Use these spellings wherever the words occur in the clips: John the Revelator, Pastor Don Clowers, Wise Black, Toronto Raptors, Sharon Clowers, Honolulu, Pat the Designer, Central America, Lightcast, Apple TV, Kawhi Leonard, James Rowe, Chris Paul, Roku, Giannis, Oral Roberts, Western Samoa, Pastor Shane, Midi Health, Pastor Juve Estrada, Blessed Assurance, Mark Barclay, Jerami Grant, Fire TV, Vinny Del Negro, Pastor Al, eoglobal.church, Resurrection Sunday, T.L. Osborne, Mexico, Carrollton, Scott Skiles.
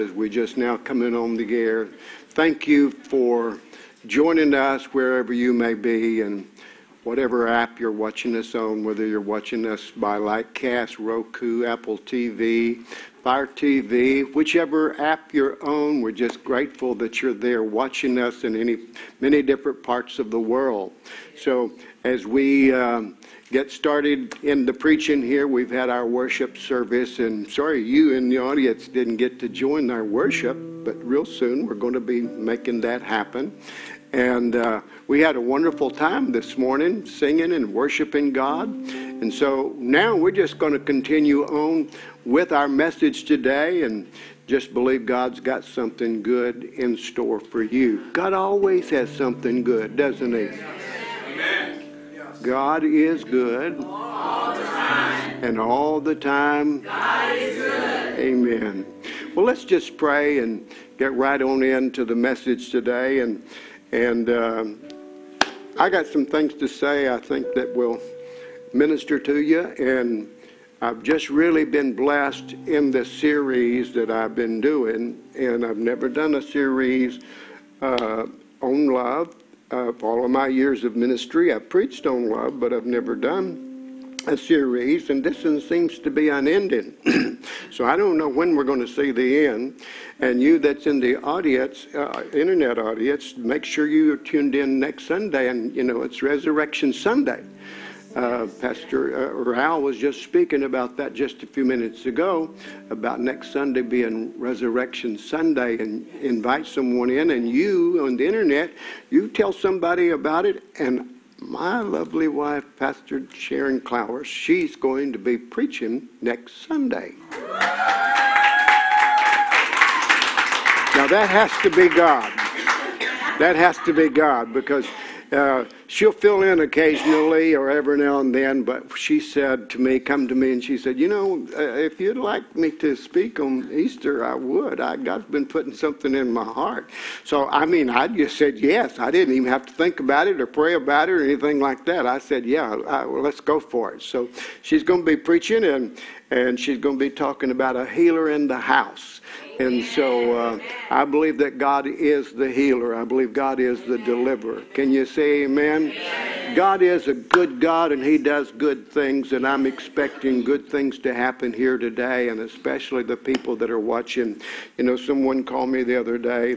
As we just now come in on the air, thank you for joining us wherever you may be and whatever app you're watching us on, whether you're watching us by Lightcast, Roku, Apple TV, Fire TV, whichever app you're on. We're just grateful that you're there watching us in many different parts of the world. So as we get started in the preaching here, we've had our worship service, and sorry you in the audience didn't get to join our worship, but real soon we're going to be making that happen. And we had a wonderful time this morning singing and worshiping God. And so now we're just going to continue on with our message today and just believe God's got something good in store for you. God always has something good, doesn't he? God is good. All the time. And all the time. God is good. Amen. Well, let's just pray and get right on into the message today. And I got some things to say I think that will minister to you, and I've just really been blessed in this series that I've been doing, and I've never done a series on love. All of my years of ministry, I've preached on love, but I've never done a series, and this one seems to be unending. So I don't know when we're going to see the end. And you that's in the audience, internet audience, make sure you're tuned in next Sunday. And, you know, it's Resurrection Sunday. Pastor Al was just speaking about that just a few minutes ago, about next Sunday being Resurrection Sunday, and invite someone in. And you on the internet, you tell somebody about it. And my lovely wife, Pastor Sharon Clowers, she's going to be preaching next Sunday. Now that has to be God. That has to be God, because she'll fill in occasionally or every now and then, but she said to me, come to me, and she said, you know, if you'd like me to speak on Easter, I would. God's been putting something in my heart. So, I mean, I just said yes. I didn't even have to think about it or pray about it or anything like that. I said, yeah, let's go for it. So she's going to be preaching, and she's going to be talking about a healer in the house. And so I believe that God is the healer. I believe God is the deliverer. Can you say amen? Amen? God is a good God, and he does good things. And I'm expecting good things to happen here today, and especially the people that are watching. You know, someone called me the other day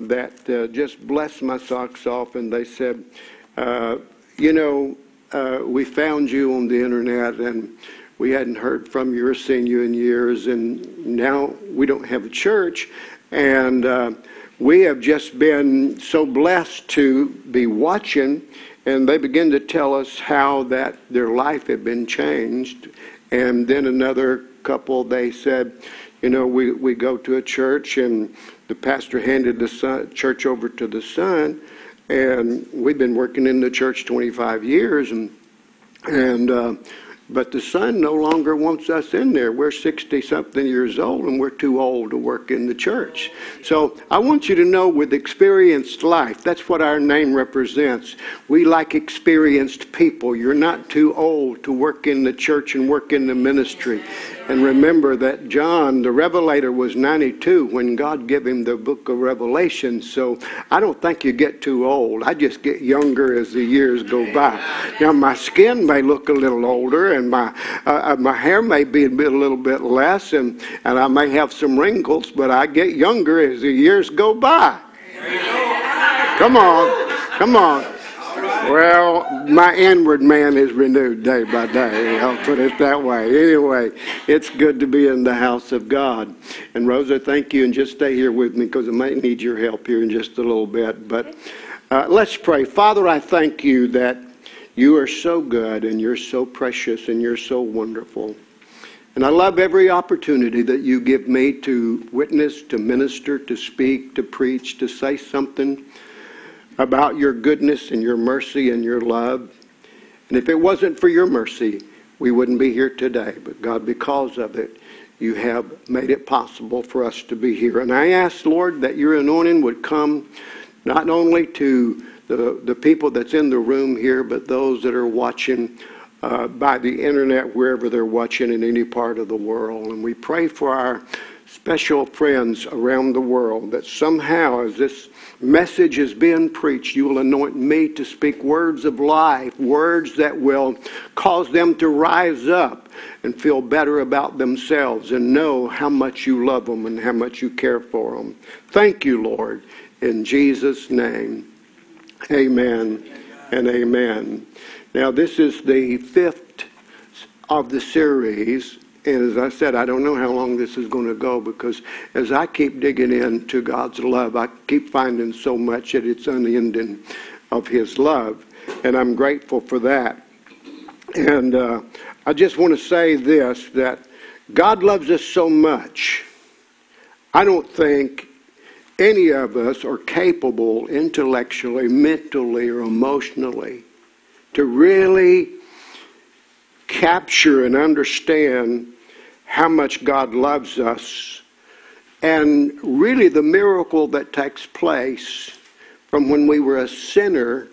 that just blessed my socks off. And they said, you know, we found you on the internet, and we hadn't heard from you or seen you in years, and now we don't have a church, and we have just been so blessed to be watching. And they began to tell us how that their life had been changed. And then another couple, they said, you know, we go to a church, and the pastor handed the church over to the son, and we've been working in the church 25 years, but the son no longer wants us in there. We're 60-something years old, and we're too old to work in the church. So I want you to know, with experienced life, that's what our name represents. We like experienced people. You're not too old to work in the church and work in the ministry. And remember that John the Revelator was 92 when God gave him the book of Revelation. So I don't think you get too old. I just get younger as the years go by. Now my skin may look a little older, and my hair may be a little bit less, and I may have some wrinkles, but I get younger as the years go by. Come on. Well, my inward man is renewed day by day. I'll put it that way. Anyway, it's good to be in the house of God. And Rosa, thank you, and just stay here with me, because I might need your help here in just a little bit. But let's pray. Father, I thank you that you are so good, and you're so precious, and you're so wonderful. And I love every opportunity that you give me to witness, to minister, to speak, to preach, to say something about your goodness and your mercy and your love. And if it wasn't for your mercy, we wouldn't be here today. But God, because of it, you have made it possible for us to be here. And I ask, Lord, that your anointing would come not only to the people that's in the room here, but those that are watching by the internet, wherever they're watching in any part of the world. And we pray for our special friends around the world, that somehow as this message is being preached, you will anoint me to speak words of life, words that will cause them to rise up and feel better about themselves and know how much you love them and how much you care for them. Thank you, Lord, in Jesus' name. Amen and amen. Now, this is the fifth of the series. And as I said, I don't know how long this is going to go, because as I keep digging into God's love, I keep finding so much that it's unending of His love. And I'm grateful for that. And I just want to say this, that God loves us so much. I don't think any of us are capable intellectually, mentally, or emotionally to really capture and understand how much God loves us, and really the miracle that takes place from when we were a sinner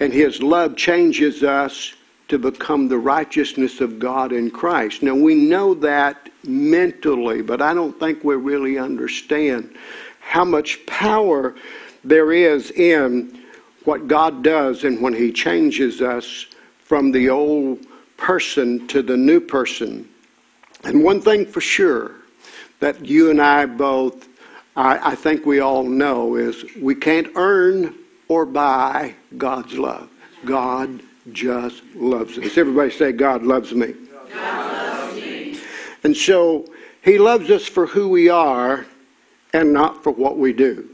and His love changes us to become the righteousness of God in Christ. Now, we know that mentally, but I don't think we really understand how much power there is in what God does and when He changes us from the old person to the new person. And one thing for sure that you and I both, I think we all know, is we can't earn or buy God's love. God just loves us. Everybody say, God loves me. God loves me. And so He loves us for who we are and not for what we do.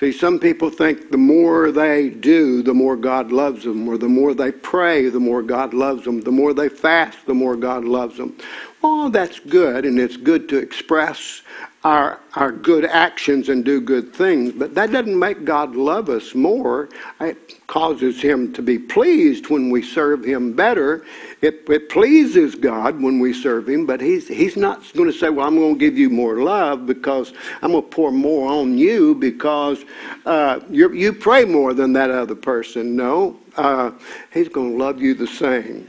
See, some people think the more they do, the more God loves them, or the more they pray, the more God loves them, the more they fast, the more God loves them. Oh, that's good, and it's good to express our good actions and do good things, but that doesn't make God love us more. It causes Him to be pleased when we serve Him better. It pleases God when we serve Him, but He's not going to say, well, I'm going to give you more love because I'm going to pour more on you because you pray more than that other person. No, He's going to love you the same.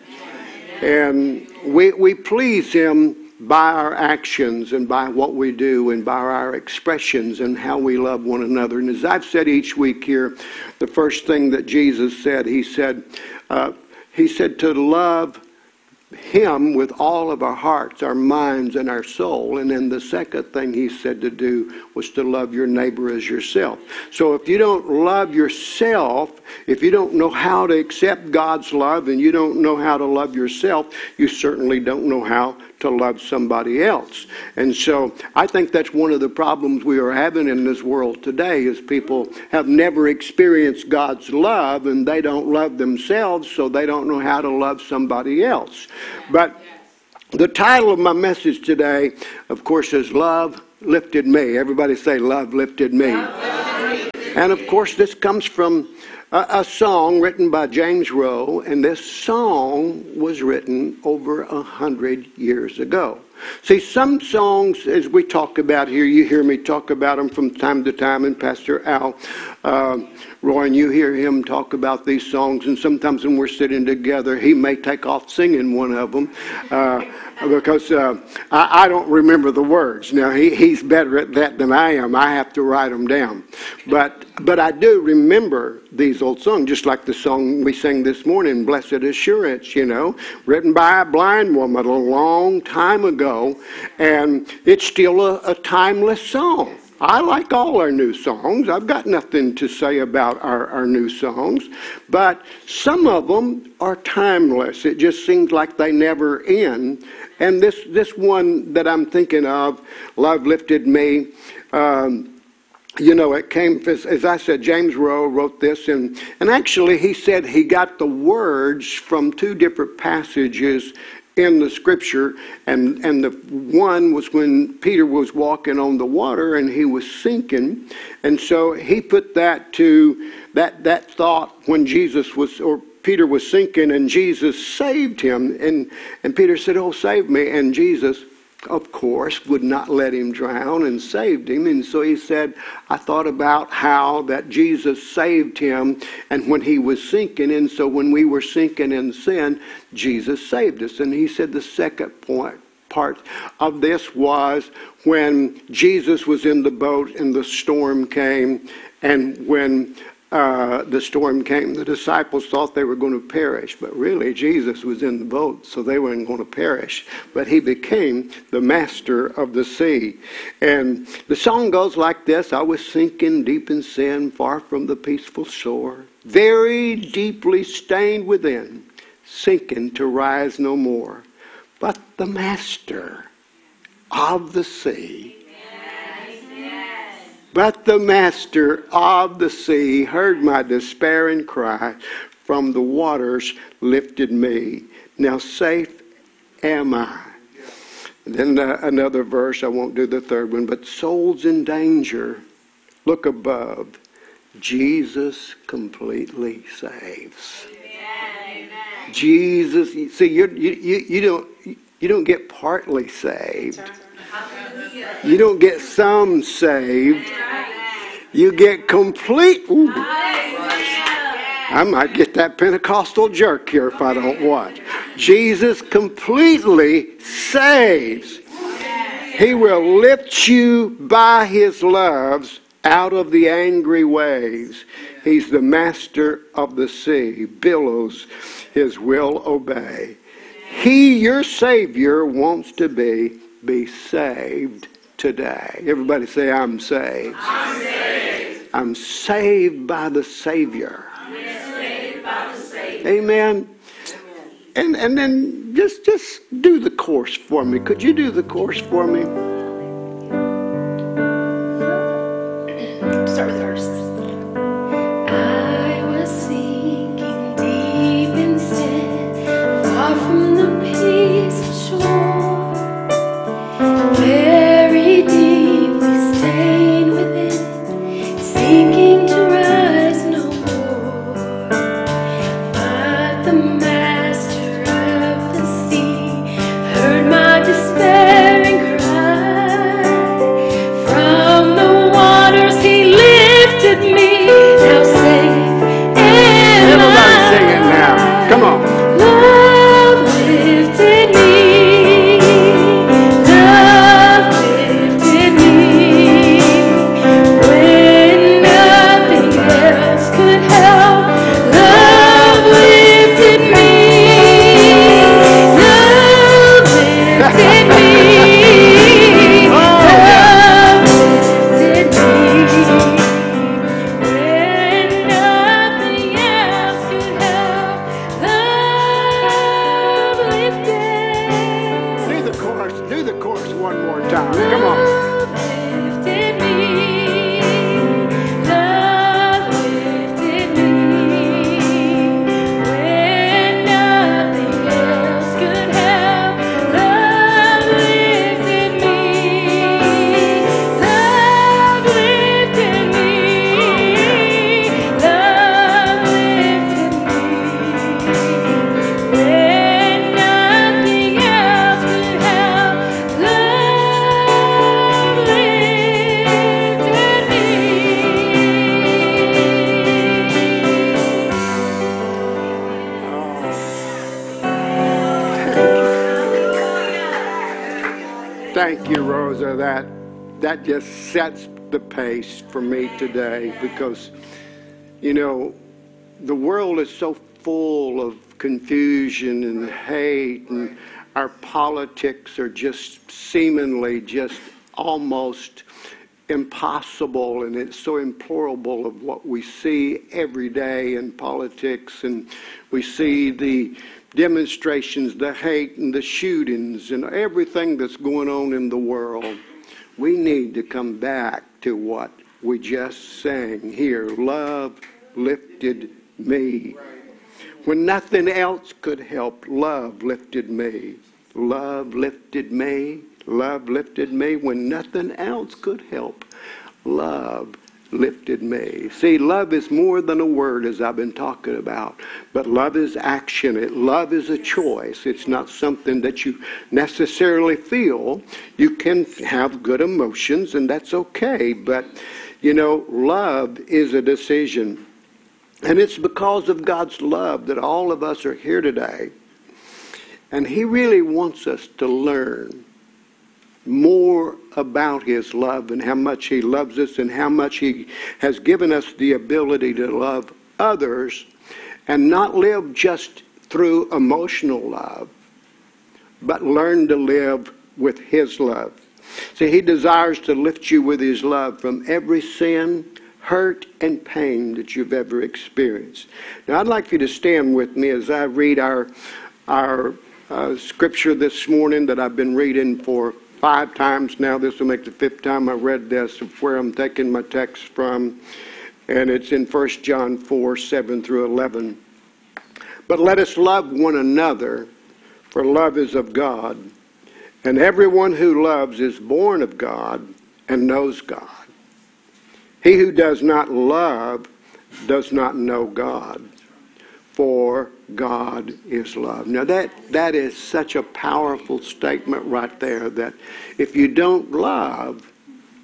And we please Him by our actions and by what we do and by our expressions and how we love one another. And as I've said each week here, the first thing that Jesus said, He said to love Him with all of our hearts, our minds, and our soul. And then the second thing He said to do was to love your neighbor as yourself. So if you don't love yourself, if you don't know how to accept God's love and you don't know how to love yourself, you certainly don't know how to love somebody else. And so I think that's one of the problems we are having in this world today, is people have never experienced God's love and they don't love themselves, so they don't know how to love somebody else. But the title of my message today, of course, is Love Lifted Me. Everybody say, Love Lifted Me. And of course, this comes from a song written by James Rowe, and this song was written over 100 years ago. See, some songs, as we talk about here, you hear me talk about them from time to time, and Pastor Al Roy, and you hear him talk about these songs, and sometimes when we're sitting together, he may take off singing one of them, because I don't remember the words. Now, he's better at that than I am. I have to write them down. But I do remember these old songs, just like the song we sang this morning, Blessed Assurance, you know, written by a blind woman a long time ago, and it's still a timeless song. I like all our new songs. I've got nothing to say about our new songs, but some of them are timeless. It just seems like they never end. And this one that I'm thinking of, Love Lifted Me, you know, it came, as I said, James Rowe wrote this, and actually he said he got the words from two different passages in the scripture, and the one was when Peter was walking on the water and he was sinking, and so he put that to that thought when Peter was sinking and Jesus saved him, and Peter said, oh, save me, and Jesus, of course, would not let him drown and saved him. And so he said, I thought about how that Jesus saved him and when he was sinking. And so when we were sinking in sin, Jesus saved us. And he said the second point part of this was when Jesus was in the boat and the storm came, and when the storm came, the disciples thought they were going to perish, but really Jesus was in the boat, so they weren't going to perish. But he became the master of the sea. And the song goes like this: I was sinking deep in sin, far from the peaceful shore, very deeply stained within, sinking to rise no more. But the master of the sea, but the master of the sea heard my despairing cry, from the waters lifted me. Now safe am I. And then another verse, I won't do the third one, but souls in danger, look above. Jesus completely saves. Amen. Jesus, see, you don't get partly saved. You don't get some saved. You get complete. Ooh. I might get that Pentecostal jerk here if I don't watch. Jesus completely saves. He will lift you by his loves out of the angry waves. He's the master of the sea. Billows his will obey. He, your Savior, wants to be saved today. Everybody say, I'm saved. I'm saved. I'm saved by the Savior. I'm saved by the Savior. Amen. Amen. And then just do the course for me. Could you do the course for me? Start with verse. I was sinking deep in sin, far from the peaceful shore. That just sets the pace for me today, because, you know, the world is so full of confusion and hate, and our politics are just seemingly just almost impossible, and it's so implorable of what we see every day in politics, and we see the demonstrations, the hate, and the shootings, and everything that's going on in the world. We need to come back to what we just sang here. Love lifted me. When nothing else could help, love lifted me. Love lifted me. Love lifted me. When nothing else could help, love lifted me. See, love is more than a word, as I've been talking about, but love is action. Love is a choice. It's not something that you necessarily feel. You can have good emotions, and that's okay, but you know, love is a decision. And it's because of God's love that all of us are here today. And he really wants us to learn more about his love and how much he loves us and how much he has given us the ability to love others and not live just through emotional love, but learn to live with his love. See, he desires to lift you with his love from every sin, hurt, and pain that you've ever experienced. Now, I'd like you to stand with me as I read our scripture this morning that I've been reading for 5 times now. This will make the 5th time I read this, of where I'm taking my text from. And it's in 1 John 4, 7 through 11. But let us love one another, for love is of God. And everyone who loves is born of God and knows God. He who does not love does not know God, for God is love. Now that is such a powerful statement right there, that if you don't love,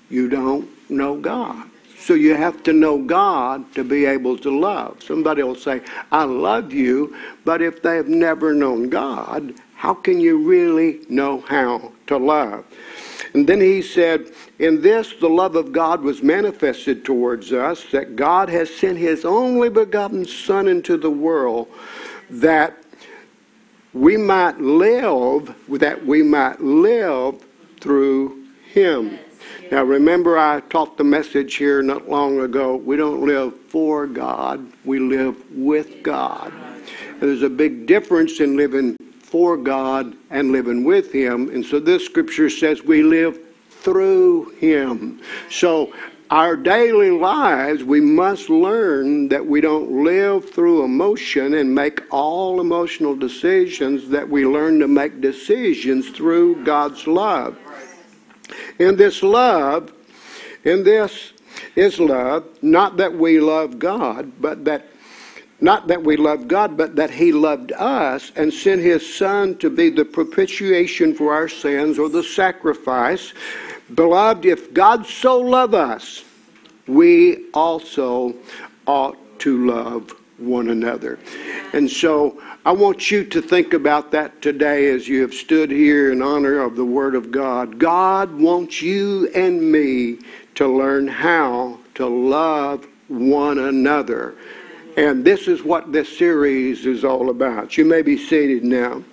you don't know God. So you have to know God to be able to love. Somebody will say, I love you, but if they've never known God, how can you really know how to love? And then he said, in this the love of God was manifested towards us, that God has sent his only begotten Son into the world, that we might live, through him. Now remember, I taught the message here not long ago. We don't live for God, we live with God. And there's a big difference in living for God and living with him. And so this scripture says we live through him. So our daily lives, we must learn that we don't live through emotion and make all emotional decisions, that we learn to make decisions through God's love. In this love, not that we love God, but that he loved us and sent his Son to be the propitiation for our sins, or the sacrifice. Beloved, if God so loved us, we also ought to love one another. And so I want you to think about that today as you have stood here in honor of the Word of God. God wants you and me to learn how to love one another. And this is what this series is all about. You may be seated now.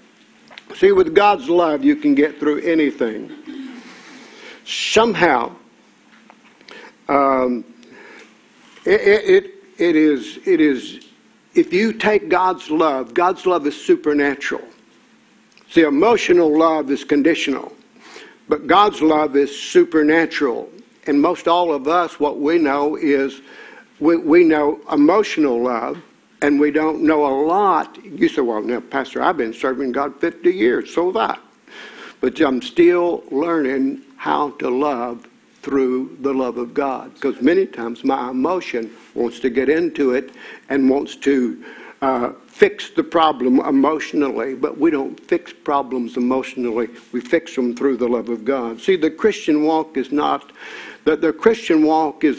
See, with God's love, you can get through anything. Somehow, it is. If you take God's love is supernatural. See, emotional love is conditional, but God's love is supernatural. And most all of us, what we know is we know emotional love, and we don't know a lot. You say, well, now, Pastor, I've been serving God 50 years, so have I. But I'm still learning how to love through the love of God, because many times my emotion wants to get into it and wants to fix the problem emotionally. But we don't fix problems emotionally. We fix them through the love of God. See, the Christian walk is a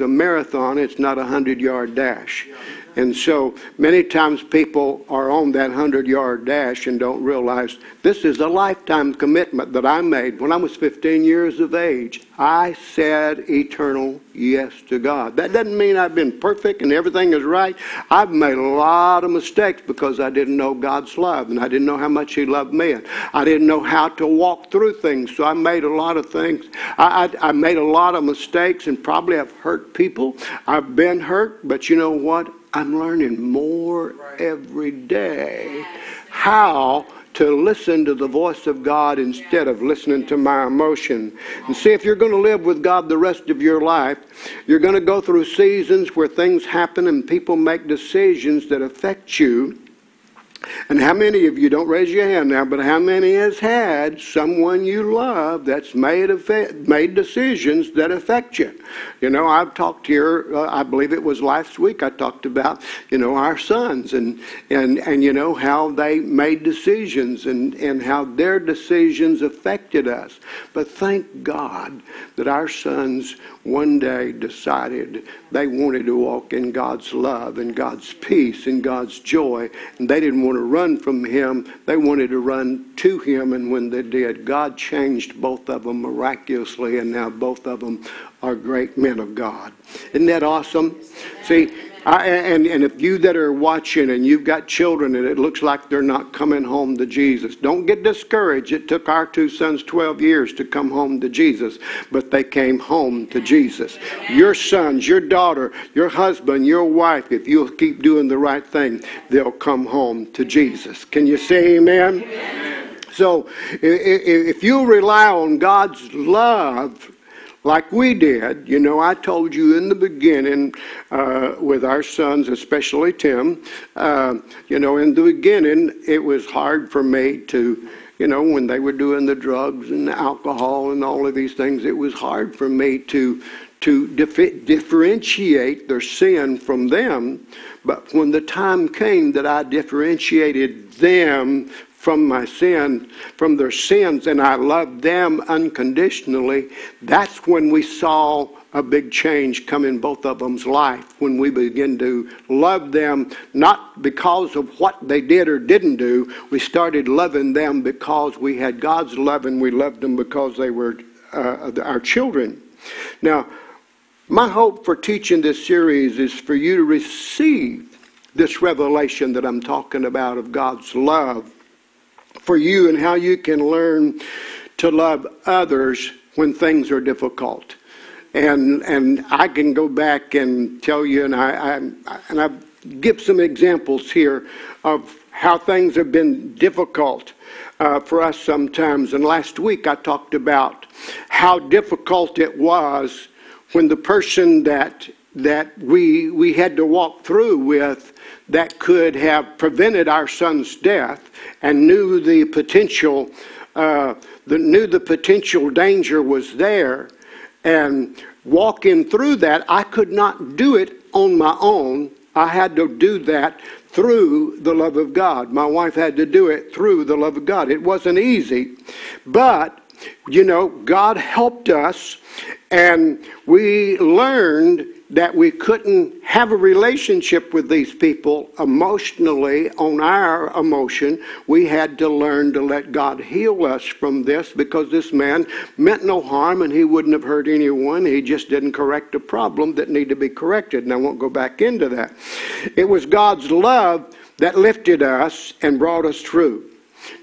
marathon. It's not a 100-yard dash. And so many times people are on that 100-yard dash and don't realize this is a lifetime commitment that I made when I was 15 years of age. I said eternal yes to God. That doesn't mean I've been perfect and everything is right. I've made a lot of mistakes because I didn't know God's love, and I didn't know how much he loved me, and I didn't know how to walk through things. So I made a lot of things. I made a lot of mistakes, and probably I've hurt people. I've been hurt, but you know what? I'm learning more every day how to listen to the voice of God instead of listening to my emotion. And see, if you're going to live with God the rest of your life, you're going to go through seasons where things happen and people make decisions that affect you. And how many of you, don't raise your hand now, but how many has had someone you love that's made decisions that affect you? You know, I've talked here, I believe it was last week, I talked about, you know, our sons and you know, how they made decisions and how their decisions affected us. But thank God that our sons one day decided they wanted to walk in God's love and God's peace and God's joy, and they didn't want want to run from him. They wanted to run to him, and when they did, God changed both of them miraculously, and now both of them are great men of God. Isn't that awesome? See, and if you that are watching and you've got children and it looks like they're not coming home to Jesus, don't get discouraged. It took our two sons 12 years to come home to Jesus, but they came home to Jesus. Your sons, your daughter, your husband, your wife, if you'll keep doing the right thing, they'll come home to Jesus. Can you say amen? Amen. So if you rely on God's love, like we did, you know, I told you in the beginning with our sons, especially Tim, you know, in the beginning, it was hard for me to, you know, when they were doing the drugs and the alcohol and all of these things, it was hard for me to differentiate their sin from them. But when the time came that I differentiated them from my sin, from their sins, and I loved them unconditionally, that's when we saw a big change come in both of them's life, when we begin to love them, not because of what they did or didn't do. We started loving them because we had God's love, and we loved them because they were our children. Now, my hope for teaching this series is for you to receive this revelation that I'm talking about of God's love for you, and how you can learn to love others when things are difficult. And I can go back and tell you, and I give some examples here of how things have been difficult for us sometimes. And last week I talked about how difficult it was when the person that we had to walk through with, that could have prevented our son's death, and knew the potential danger was there, and walking through that, I could not do it on my own. I had to do that through the love of God. My wife had to do it through the love of God. It wasn't easy, but you know, God helped us, and we learned that we couldn't have a relationship with these people emotionally on our emotion. We had to learn to let God heal us from this, because this man meant no harm and he wouldn't have hurt anyone. He just didn't correct a problem that needed to be corrected, and I won't go back into that. It was God's love that lifted us and brought us through.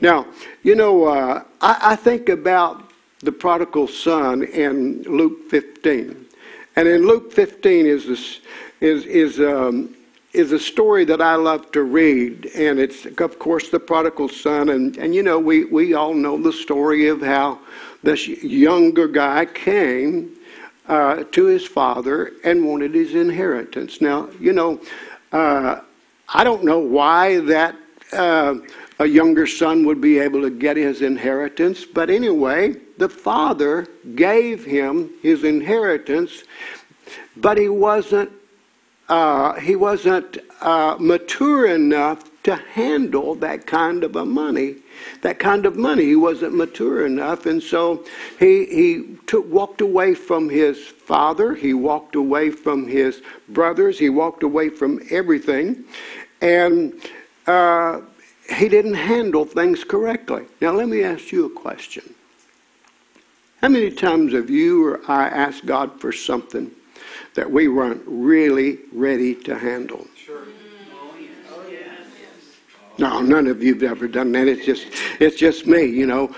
Now, you know, I think about the prodigal son in Luke 15. And in Luke 15 is a story that I love to read, and it's of course the prodigal son, and you know, we all know the story of how this younger guy came to his father and wanted his inheritance. Now, you know, I don't know why that a younger son would be able to get his inheritance, but anyway, the father gave him his inheritance, but he wasn't mature enough to handle that kind of money. He wasn't mature enough, and so he walked away from his father. He walked away from his brothers. He walked away from everything, and he didn't handle things correctly. Now, let me ask you a question. How many times have you or I asked God for something that we weren't really ready to handle? Sure. No, none of you have ever done that. It's just me, you know.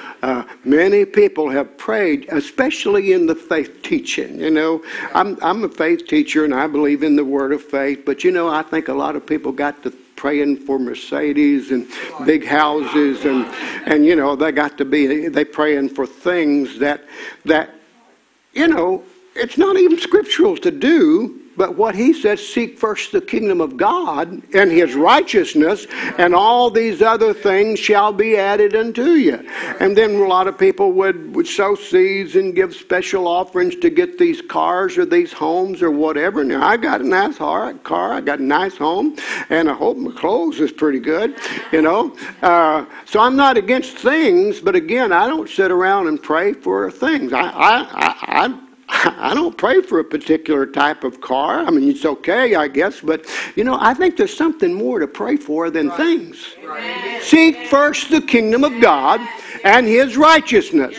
Many people have prayed, especially in the faith teaching. You know, I'm a faith teacher, and I believe in the word of faith. But you know, I think a lot of people got to praying for Mercedes and big houses, and you know, they praying for things that you know, it's not even scriptural to do. But what he says, seek first the kingdom of God and his righteousness, and all these other things shall be added unto you. And then a lot of people would sow seeds and give special offerings to get these cars or these homes or whatever. Now, I got a nice car, I got a nice home, and I hope my clothes is pretty good, you know. So I'm not against things, but again, I don't sit around and pray for things. I I don't pray for a particular type of car. I mean, it's okay, I guess, but you know, I think there's something more to pray for than things. Amen. Seek first the kingdom of God and his righteousness.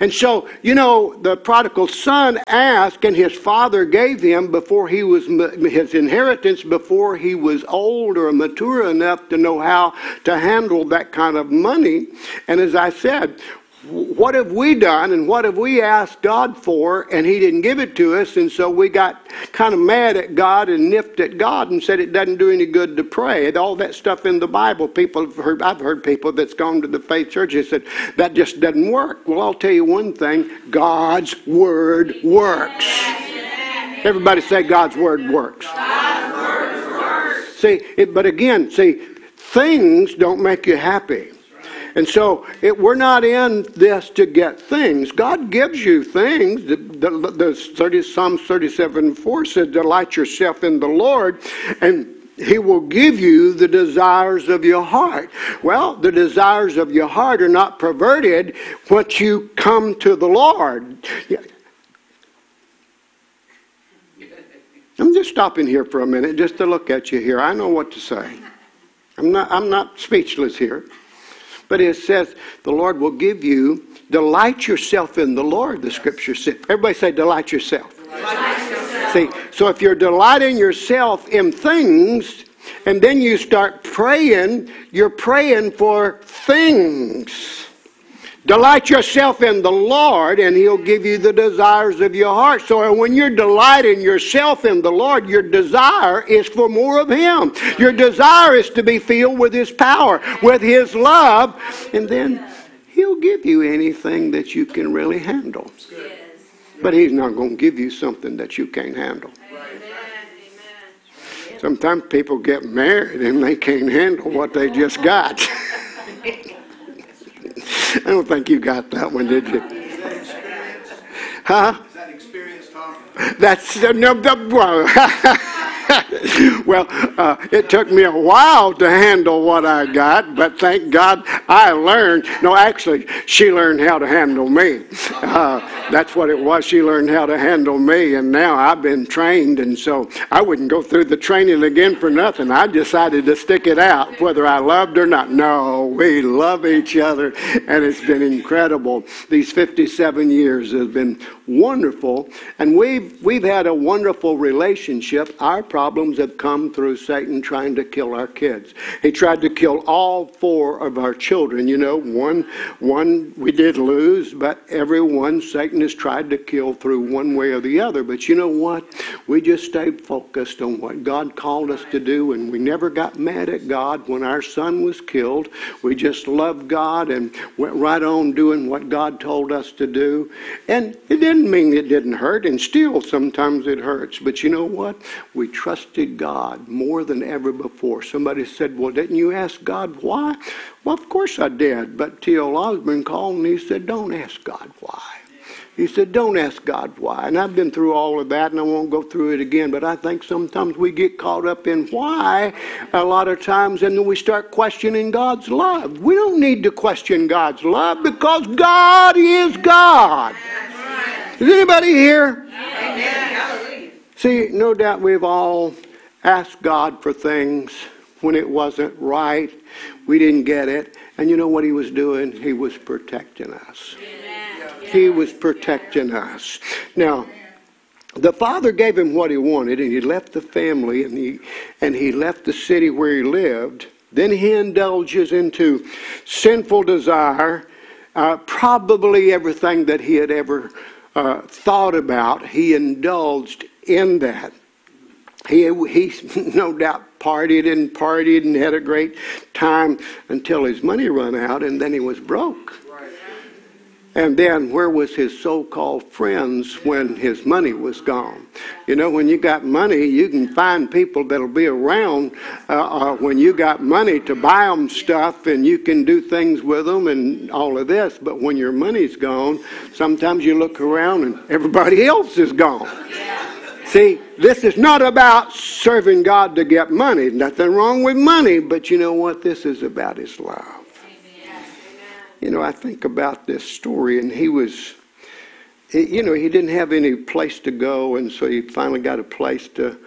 And so, you know, the prodigal son asked, and his father gave him his inheritance before he was old or mature enough to know how to handle that kind of money. And as I said, what have we done and what have we asked God for and he didn't give it to us, and so we got kind of mad at God and nipped at God and said it doesn't do any good to pray. And all that stuff in the Bible, I've heard people that's gone to the faith church and said that just doesn't work. Well, I'll tell you one thing, God's word works. Everybody say God's word works. God's word works. But again, things don't make you happy. And so we're not in this to get things. God gives you things. Psalm 37:4 says, "Delight yourself in the Lord, and He will give you the desires of your heart." Well, the desires of your heart are not perverted once you come to the Lord. I'm just stopping here for a minute just to look at you here. I know what to say. I'm not speechless here. But it says, the Lord will give you, delight yourself in the Lord, the scripture says. Everybody say, delight yourself. Delight yourself. See, so if you're delighting yourself in things, and then you start praying, you're praying for things. Delight yourself in the Lord, and He'll give you the desires of your heart. So when you're delighting yourself in the Lord, your desire is for more of Him. Your desire is to be filled with His power, with His love, and then He'll give you anything that you can really handle. But He's not going to give you something that you can't handle. Sometimes people get married and they can't handle what they just got. I don't think you got that one, did you? Huh? Is that experience talking? That's no. Well, it took me a while to handle what I got, but thank God I learned. No, actually, she learned how to handle me. That's what it was. She learned how to handle me, and now I've been trained, and so I wouldn't go through the training again for nothing. I decided to stick it out, whether I loved or not. No, we love each other, and it's been incredible. These 57 years have been wonderful, and we've had a wonderful relationship. Our problems have come through Satan trying to kill our kids. He tried to kill all four of our children. You know, one we did lose, but everyone Satan has tried to kill through one way or the other. But you know what? We just stayed focused on what God called us to do, and we never got mad at God when our son was killed. We just loved God and went right on doing what God told us to do. And it didn't mean it didn't hurt, and still sometimes it hurts. But you know what? We trusted God more than ever before. Somebody said, well, didn't you ask God why? Well, of course I did. But T.L. Osborne called and he said, don't ask God why. He said, don't ask God why. And I've been through all of that, and I won't go through it again. But I think sometimes we get caught up in why a lot of times, and then we start questioning God's love. We don't need to question God's love because God is God. Is anybody here? Amen. See, no doubt we've all asked God for things when it wasn't right. We didn't get it. And you know what He was doing? He was protecting us. He was protecting us. Now, the father gave him what he wanted, and he left the family, and he left the city where he lived. Then he indulges into sinful desire, probably everything that he had ever thought about. He indulged in that. He no doubt partied and had a great time until his money ran out, and then he was broke. And then where was his so-called friends when his money was gone? You know, when you got money, you can find people that'll be around when you got money to buy them stuff, and you can do things with them and all of this. But when your money's gone, sometimes you look around and everybody else is gone. See, this is not about serving God to get money. Nothing wrong with money, but you know what? This is about His love. You know, I think about this story, and he was he didn't have any place to go, and so he finally got a place to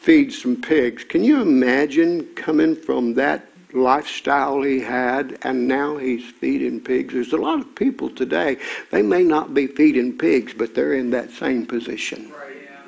feed some pigs. Can you imagine coming from that lifestyle he had, and now he's feeding pigs? There's a lot of people today, they may not be feeding pigs, but they're in that same position. Right, yeah.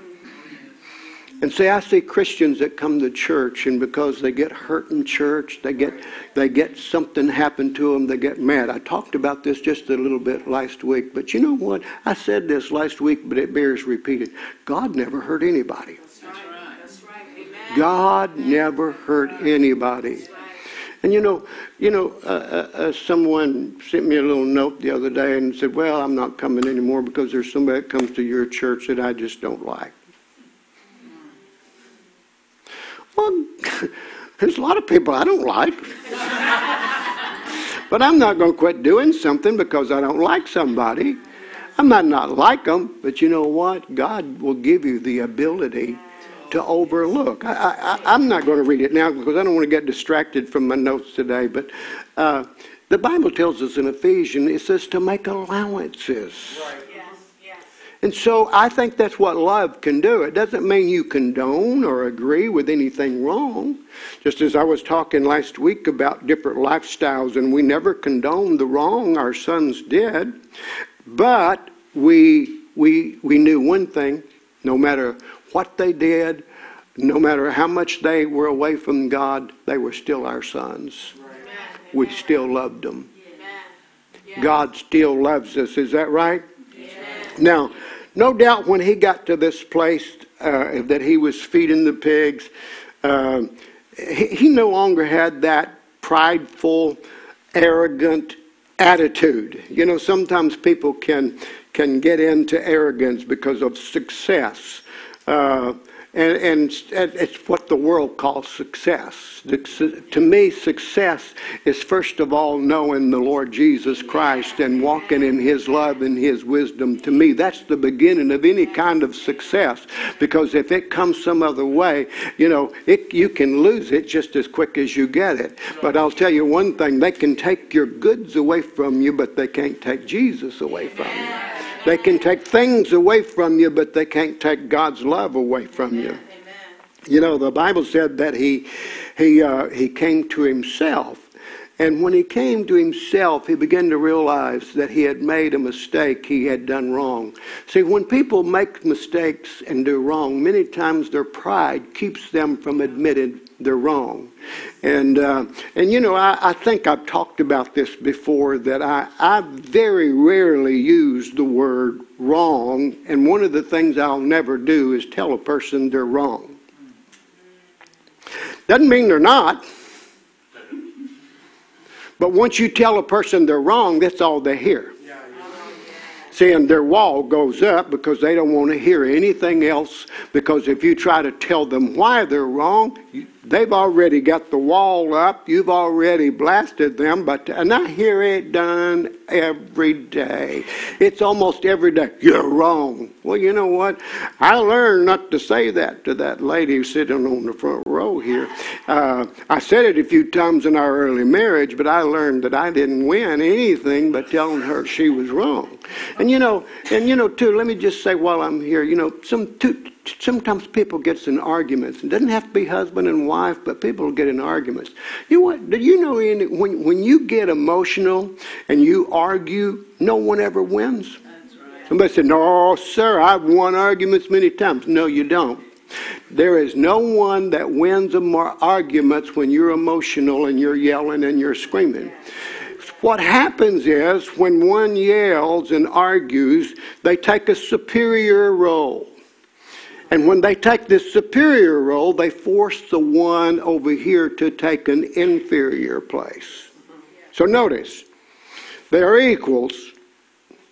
And see, I see Christians that come to church, and because they get hurt in church, they get something happen to them, they get mad. I talked about this just a little bit last week, but you know what? I said this last week, but it bears repeating. God never hurt anybody. That's right. That's right. Amen. God never hurt anybody. And someone sent me a little note the other day and said, well, I'm not coming anymore because there's somebody that comes to your church that I just don't like. Well, there's a lot of people I don't like. But I'm not going to quit doing something because I don't like somebody. I might not like them, but you know what? God will give you the ability to overlook. I'm not going to read it now because I don't want to get distracted from my notes today, but the Bible tells us in Ephesians, it says to make allowances. Right. Yes, yes. And so I think that's what love can do. It doesn't mean you condone or agree with anything wrong. Just as I was talking last week about different lifestyles, and we never condoned the wrong our sons did, but we knew one thing, no matter what they did, no matter how much they were away from God, they were still our sons. Amen. We still loved them. Amen. God still loves us. Is that right? Amen. Now, no doubt when he got to this place that he was feeding the pigs, he no longer had that prideful, arrogant attitude. You know, sometimes people can get into arrogance because of success. And it's what the world calls success. To me, success is first of all knowing the Lord Jesus Christ and walking in his love and his wisdom. To me, that's the beginning of any kind of success, because if it comes some other way, you can lose it just as quick as you get it. But I'll tell you one thing, they can take your goods away from you, but they can't take Jesus away from you. They can take things away from you, but they can't take God's love away from you. Amen. You know, the Bible said that he came to himself. And when he came to himself, he began to realize that he had made a mistake, he had done wrong. See, when people make mistakes and do wrong, many times their pride keeps them from admitting they're wrong. And I think I've talked about this before, that I very rarely use the word wrong, and one of the things I'll never do is tell a person they're wrong. Doesn't mean they're not. But once you tell a person they're wrong, that's all they hear. See, and their wall goes up because they don't want to hear anything else, because if you try to tell them why they're wrong, they've already got the wall up. You've already blasted them. And I hear it done every day. It's almost every day. You're wrong. Well, you know what? I learned not to say that to that lady sitting on the front row here. I said it a few times in our early marriage, but I learned that I didn't win anything by telling her she was wrong. And let me just say while I'm here, sometimes people get in arguments. It doesn't have to be husband and wife, but people get in arguments. You know what? Do you know when you get emotional and you argue, no one ever wins? That's right. Somebody said, "No, sir, I've won arguments many times." No, you don't. There is no one that wins arguments when you're emotional and you're yelling and you're screaming. What happens is when one yells and argues, they take a superior role. And when they take this superior role, they force the one over here to take an inferior place. So notice, they're equals.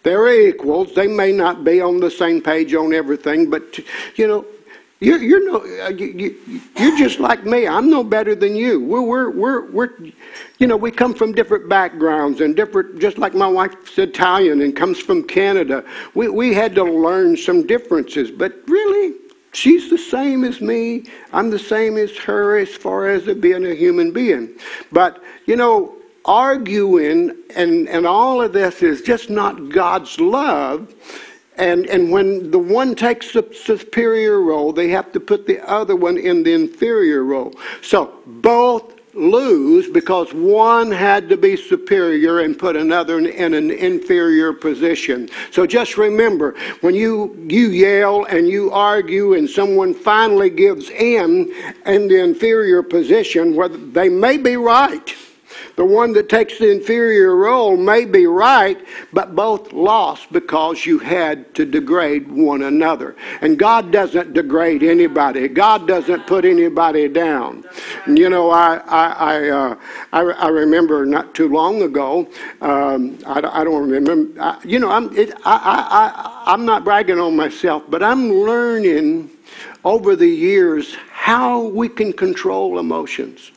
They're equals. They may not be on the same page on everything, but you're just like me. I'm no better than you. We come from different backgrounds and different. Just like my wife's Italian and comes from Canada, we had to learn some differences. But really, she's the same as me. I'm the same as her as far as it being a human being. But arguing and all of this is just not God's love. And when the one takes the superior role, they have to put the other one in the inferior role. So both lose because one had to be superior and put another in an inferior position. So just remember, when you yell and you argue and someone finally gives in the inferior position, whether they may be right. The one that takes the inferior role may be right, but both lost because you had to degrade one another. And God doesn't degrade anybody. God doesn't put anybody down. You know, I remember not too long ago. I don't remember. I'm not bragging on myself, but I'm learning over the years how we can control emotions.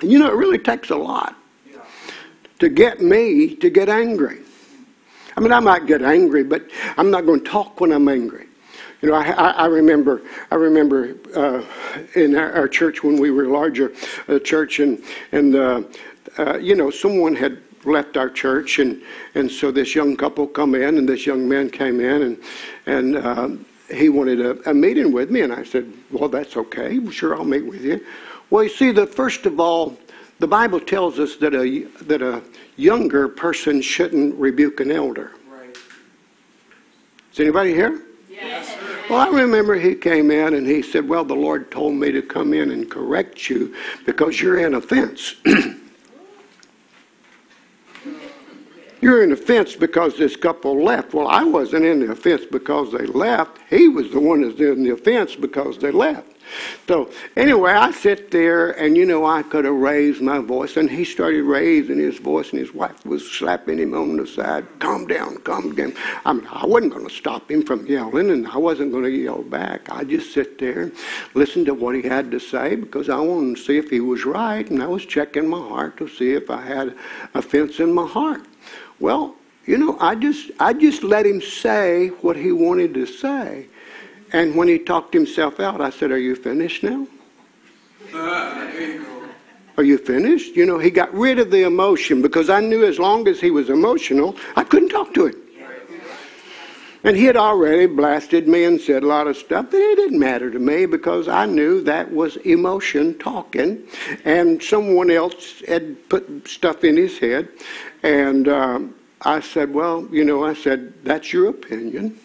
And you know, it really takes a lot to get me to get angry. I mean, I might get angry, but I'm not going to talk when I'm angry. You know, I remember in our church when we were larger, a church, and you know, someone had left our church, and so this young couple come in, and this young man came in, and he wanted a meeting with me, and I said, well, that's okay, sure, I'll meet with you. Well, you see, first of all, the Bible tells us that a younger person shouldn't rebuke an elder. Right. Is anybody here? Yes. Well, I remember he came in and he said, well, the Lord told me to come in and correct you because you're in offense. You're in offense because this couple left. Well, I wasn't in the offense because they left. He was the one that's in the offense because they left. So anyway, I sit there, and you know, I could have raised my voice, and he started raising his voice, and his wife was slapping him on the side. Calm down, calm down. I mean, I wasn't going to stop him from yelling, and I wasn't going to yell back. I just sit there and listen to what he had to say because I wanted to see if he was right, and I was checking my heart to see if I had offense in my heart. Well, you know, I just let him say what he wanted to say. And when he talked himself out, I said, are you finished now? Are you finished? You know, he got rid of the emotion because I knew as long as he was emotional, I couldn't talk to him. And he had already blasted me and said a lot of stuff, but it didn't matter to me because I knew that was emotion talking, and someone else had put stuff in his head. And I said, well, you know, I said, that's your opinion.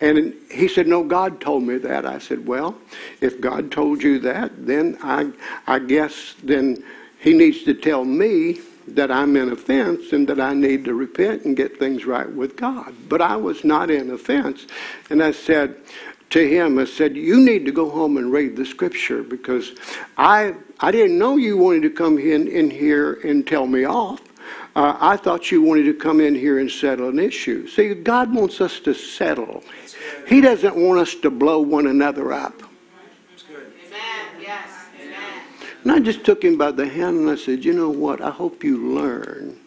And he said, no, God told me that. I said, well, if God told you that, then I guess then he needs to tell me that I'm in offense and that I need to repent and get things right with God. But I was not in offense. And I said to him, I said, you need to go home and read the scripture because I didn't know you wanted to come in here and tell me off. I thought you wanted to come in here and settle an issue. See, God wants us to settle. He doesn't want us to blow one another up. That's good. Amen. Yes. Amen. And I just took him by the hand and I said, you know what? I hope you learn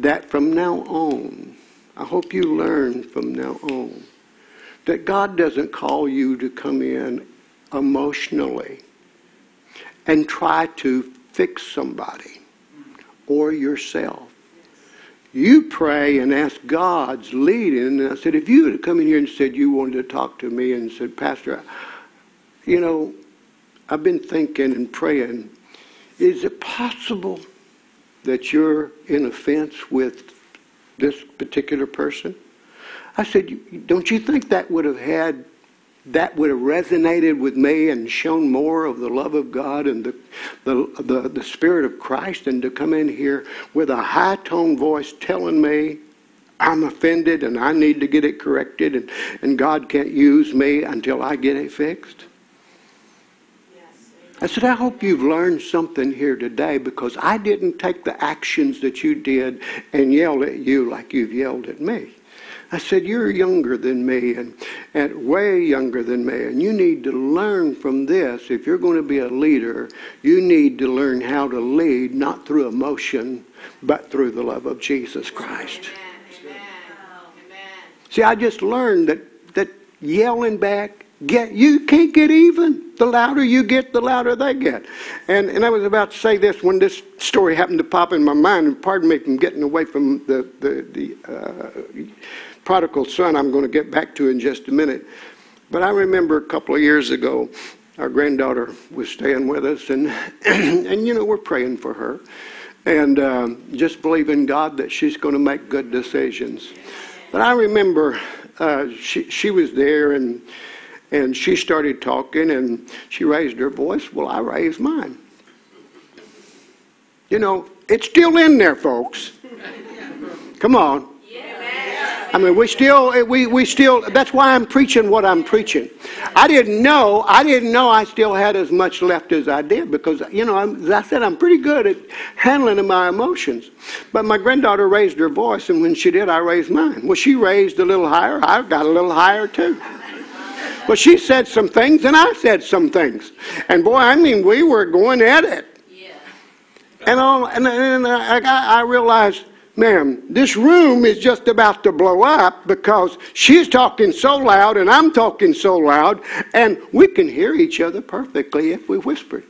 that from now on. I hope you learn from now on that God doesn't call you to come in emotionally and try to fix somebody. Or yourself. You pray and ask God's leading. And I said, if you would have come in here and said you wanted to talk to me and said, Pastor, you know, I've been thinking and praying. Is it possible that you're in offense with this particular person? I said, don't you think that would have resonated with me and shown more of the love of God and the Spirit of Christ than to come in here with a high-toned voice telling me I'm offended and I need to get it corrected and God can't use me until I get it fixed? I said, I hope you've learned something here today because I didn't take the actions that you did and yell at you like you've yelled at me. I said, you're younger than me and way younger than me, and you need to learn from this. If you're going to be a leader, you need to learn how to lead, not through emotion, but through the love of Jesus Christ. Amen. Amen. See, I just learned that yelling back You can't get even. The louder you get, the louder they get. And I was about to say this when this story happened to pop in my mind. And pardon me from getting away from the prodigal son I'm going to get back to in just a minute. But I remember a couple of years ago, our granddaughter was staying with us, and you know, we're praying for her. And just believing God that she's going to make good decisions. But I remember she was there, and she started talking, and she raised her voice. Well, I raised mine. You know, it's still in there, folks. Come on. I mean, we still, that's why I'm preaching what I'm preaching. I didn't know I still had as much left as I did because, you know, as I said, I'm pretty good at handling my emotions. But my granddaughter raised her voice, and when she did, I raised mine. Well, she raised a little higher. I got a little higher, too. Well, she said some things, and I said some things. And boy, I mean, we were going at it. Yeah. And I realized, ma'am, this room is just about to blow up because she's talking so loud and I'm talking so loud, and we can hear each other perfectly if we whisper.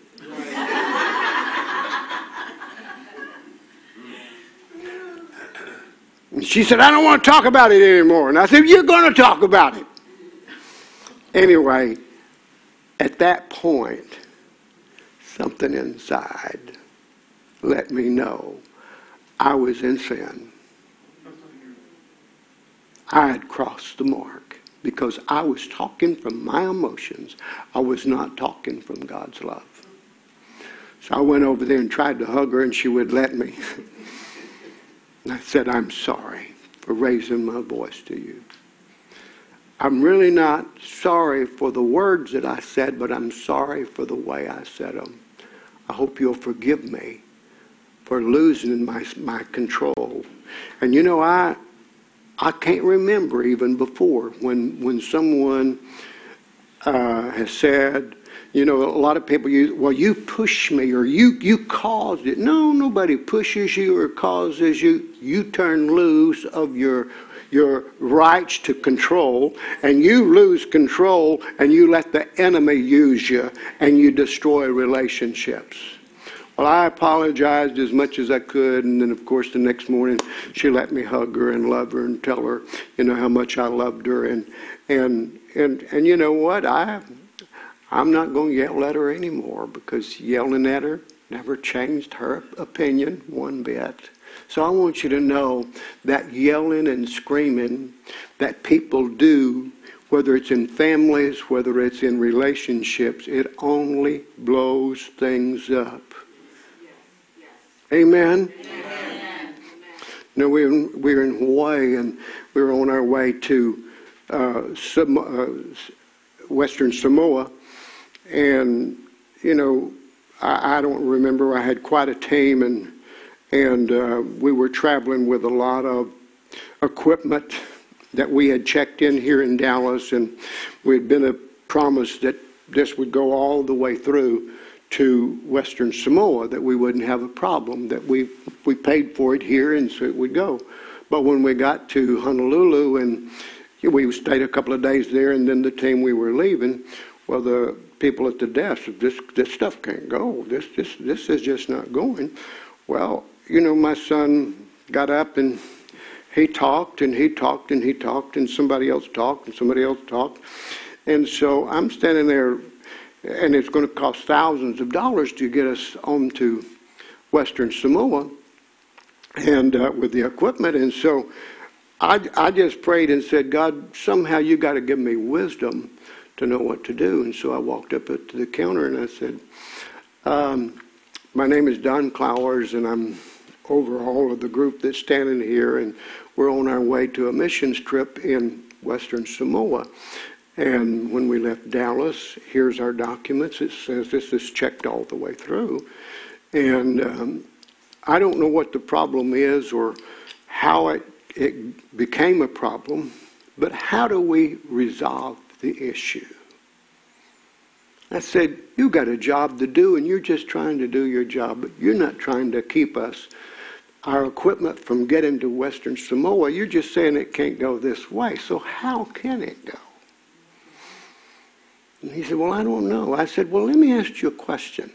And she said, I don't want to talk about it anymore. And I said, you're going to talk about it. Anyway, at that point, something inside let me know I was in sin. I had crossed the mark because I was talking from my emotions. I was not talking from God's love. So I went over there and tried to hug her, and she would let me. And I said, I'm sorry for raising my voice to you. I'm really not sorry for the words that I said, but I'm sorry for the way I said them. I hope you'll forgive me for losing my control. And you know, I can't remember even before when someone has said, you know, a lot of people use, well, you push me or you caused it. No, nobody pushes you or causes you. You turn loose of your rights to control, and you lose control, and you let the enemy use you, and you destroy relationships. Well, I apologized as much as I could, and then, of course, the next morning, she let me hug her and love her and tell her, you know, how much I loved her, and you know what? I'm not going to yell at her anymore because yelling at her never changed her opinion one bit. So I want you to know that yelling and screaming that people do, whether it's in families, whether it's in relationships, it only blows things up. Amen? Amen. No, we were in Hawaii, and we were on our way to Western Samoa. And, you know, I don't remember. I had quite a team, and we were traveling with a lot of equipment that we had checked in here in Dallas. And we had been promised that this would go all the way through to Western Samoa, that we wouldn't have a problem, that we paid for it here, and so it would go. But when we got to Honolulu, and we stayed a couple of days there, and then the team we were leaving, well, the people at the desk said, this stuff can't go. This is just not going. Well, you know, my son got up, and he talked, and he talked, and he talked, and somebody else talked, and somebody else talked. And so I'm standing there, and it's going to cost thousands of dollars to get us on to Western Samoa and with the equipment. And so I just prayed and said, God, somehow you got to give me wisdom to know what to do. And so I walked up to the counter, and I said, my name is Don Clowers, and I'm over all of the group that's standing here, and we're on our way to a missions trip in Western Samoa. And when we left Dallas, here's our documents. It says this is checked all the way through. And I don't know what the problem is or how it became a problem, but how do we resolve the issue? I said, you got a job to do, and you're just trying to do your job, but you're not trying to keep our equipment from getting to Western Samoa. You're just saying it can't go this way, so how can it go? And he said, well, I don't know. I said, well, let me ask you a question.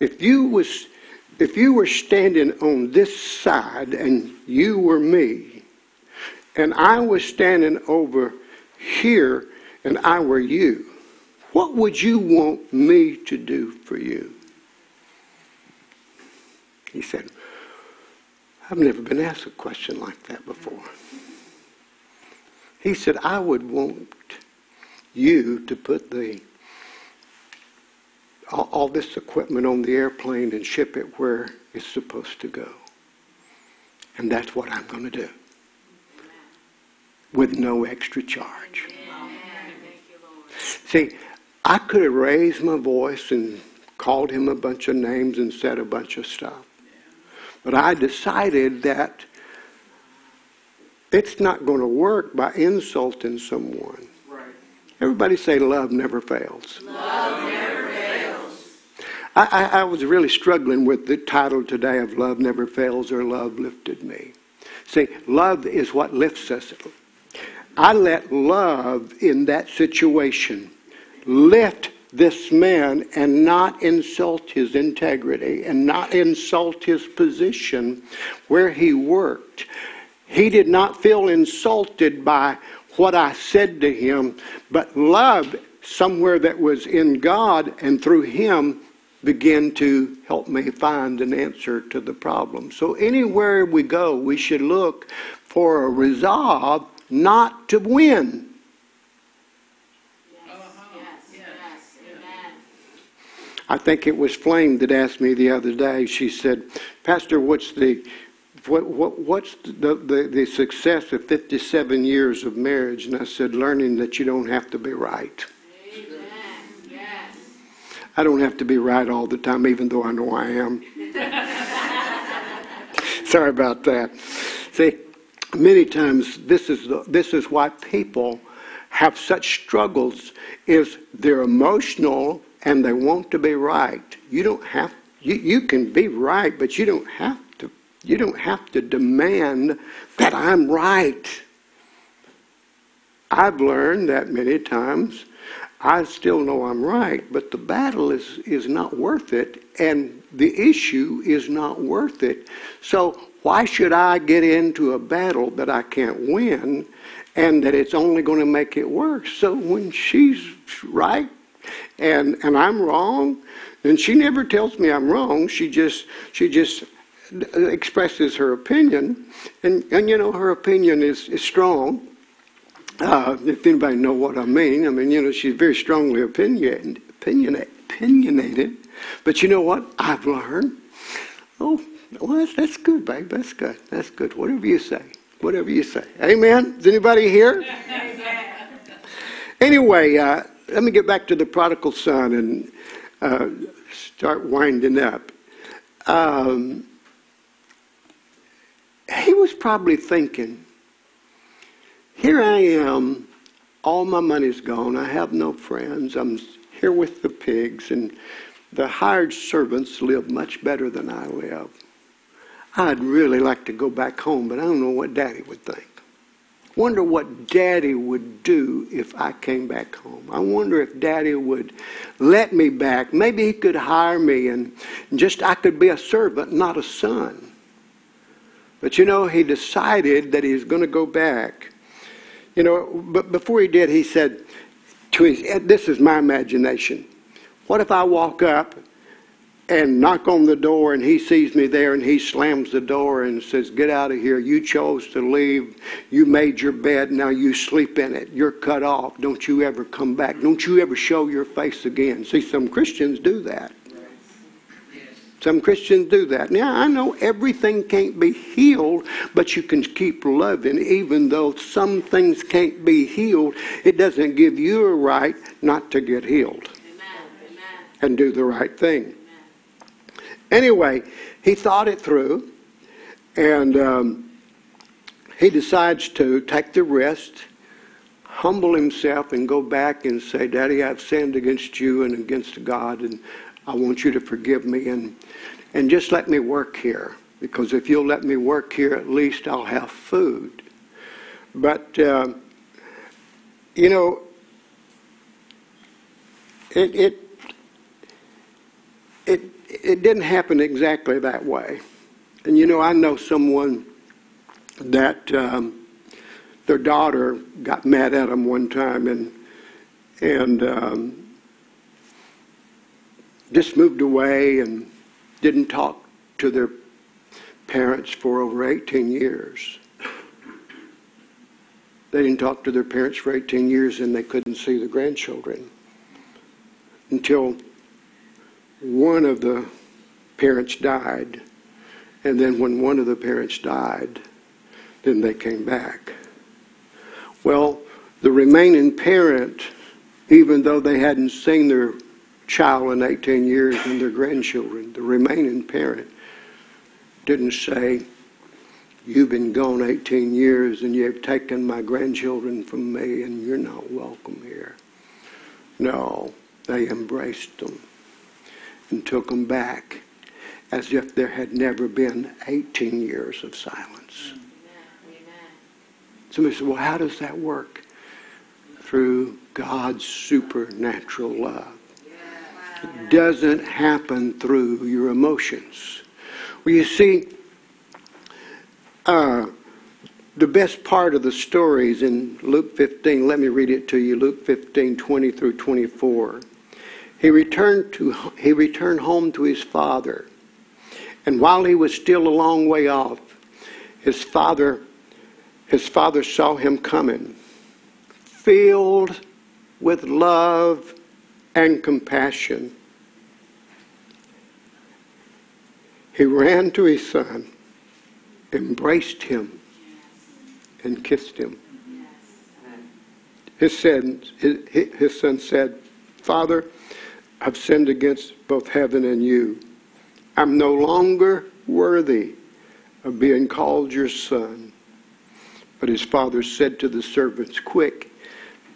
If you were standing on this side and you were me, and I was standing over here and I were you, what would you want me to do for you? He said, I've never been asked a question like that before. He said, I would want you to put all this equipment on the airplane and ship it where it's supposed to go. And that's what I'm going to do. With no extra charge. See, I could have raised my voice and called him a bunch of names and said a bunch of stuff. But I decided that it's not going to work by insulting someone. Right. Everybody say love never fails. Love never fails. I was really struggling with the title today of Love Never Fails or Love Lifted Me. See, love is what lifts us. I let love in that situation lift this man and not insult his integrity and not insult his position where he worked. He did not feel insulted by what I said to him, but love somewhere that was in God and through him began to help me find an answer to the problem. So anywhere we go, we should look for a resolve not to win. I think it was Flame that asked me the other day. She said, Pastor, what's the success of 57 years of marriage? And I said, learning that you don't have to be right. Amen. Yes. I don't have to be right all the time, even though I know I am. Sorry about that. See, many times this is why people have such struggles, is they're emotional and they want to be right. You can be right, but you don't have to demand that I'm right. I've learned that many times. I still know I'm right, but the battle is not worth it, and the issue is not worth it. So why should I get into a battle that I can't win and that it's only going to make it worse? So when she's right and I'm wrong, and she never tells me I'm wrong, she just expresses her opinion, and you know, her opinion is strong. If anybody know what I mean, you know, she's very strongly opinionated. But you know what I've learned? Oh, well, that's good, babe. That's good. That's good. Whatever you say. Whatever you say. Amen? Is anybody here? Anyway, let me get back to the prodigal son and start winding up. He was probably thinking, here I am, all my money's gone, I have no friends, I'm here with the pigs, and the hired servants live much better than I live. I'd really like to go back home, but I don't know what Daddy would think. Wonder what Daddy would do if I came back home. I wonder if Daddy would let me back. Maybe he could hire me and just I could be a servant, not a son. But you know, he decided that he's going to go back. You know, but before he did, he said, this is my imagination. What if I walk up and knock on the door and he sees me there and he slams the door and says, get out of here. You chose to leave. You made your bed. Now you sleep in it. You're cut off. Don't you ever come back. Don't you ever show your face again. See, some Christians do that. Some Christians do that. Now, I know everything can't be healed, but you can keep loving even though some things can't be healed. It doesn't give you a right not to get healed. Amen. And do the right thing. Anyway, he thought it through, and he decides to take the risk, humble himself, and go back and say, Daddy, I've sinned against you and against God, and I want you to forgive me, and just let me work here, because if you'll let me work here, at least I'll have food. But, you know, it didn't happen exactly that way. And you know, I know someone that their daughter got mad at them one time and just moved away and didn't talk to their parents for over 18 years. They didn't talk to their parents for 18 years and they couldn't see the grandchildren until one of the parents died. And then when one of the parents died, then they came back. Well, the remaining parent, even though they hadn't seen their child in 18 years and their grandchildren, the remaining parent didn't say, "You've been gone 18 years and you've taken my grandchildren from me and you're not welcome here." No, they embraced them and took them back as if there had never been 18 years of silence. Amen. Somebody said, "Well, how does that work?" Through God's supernatural love. Yeah. Wow. It doesn't happen through your emotions. Well, you see, the best part of the story is in Luke 15. Let me read it to you. Luke 15, 20 through 24. He returned home to his father. And while he was still a long way off, his father saw him coming, filled with love and compassion. He ran to his son, embraced him, and kissed him. His son said, "Father, I've sinned against both heaven and you. I'm no longer worthy of being called your son." But his father said to the servants, "Quick,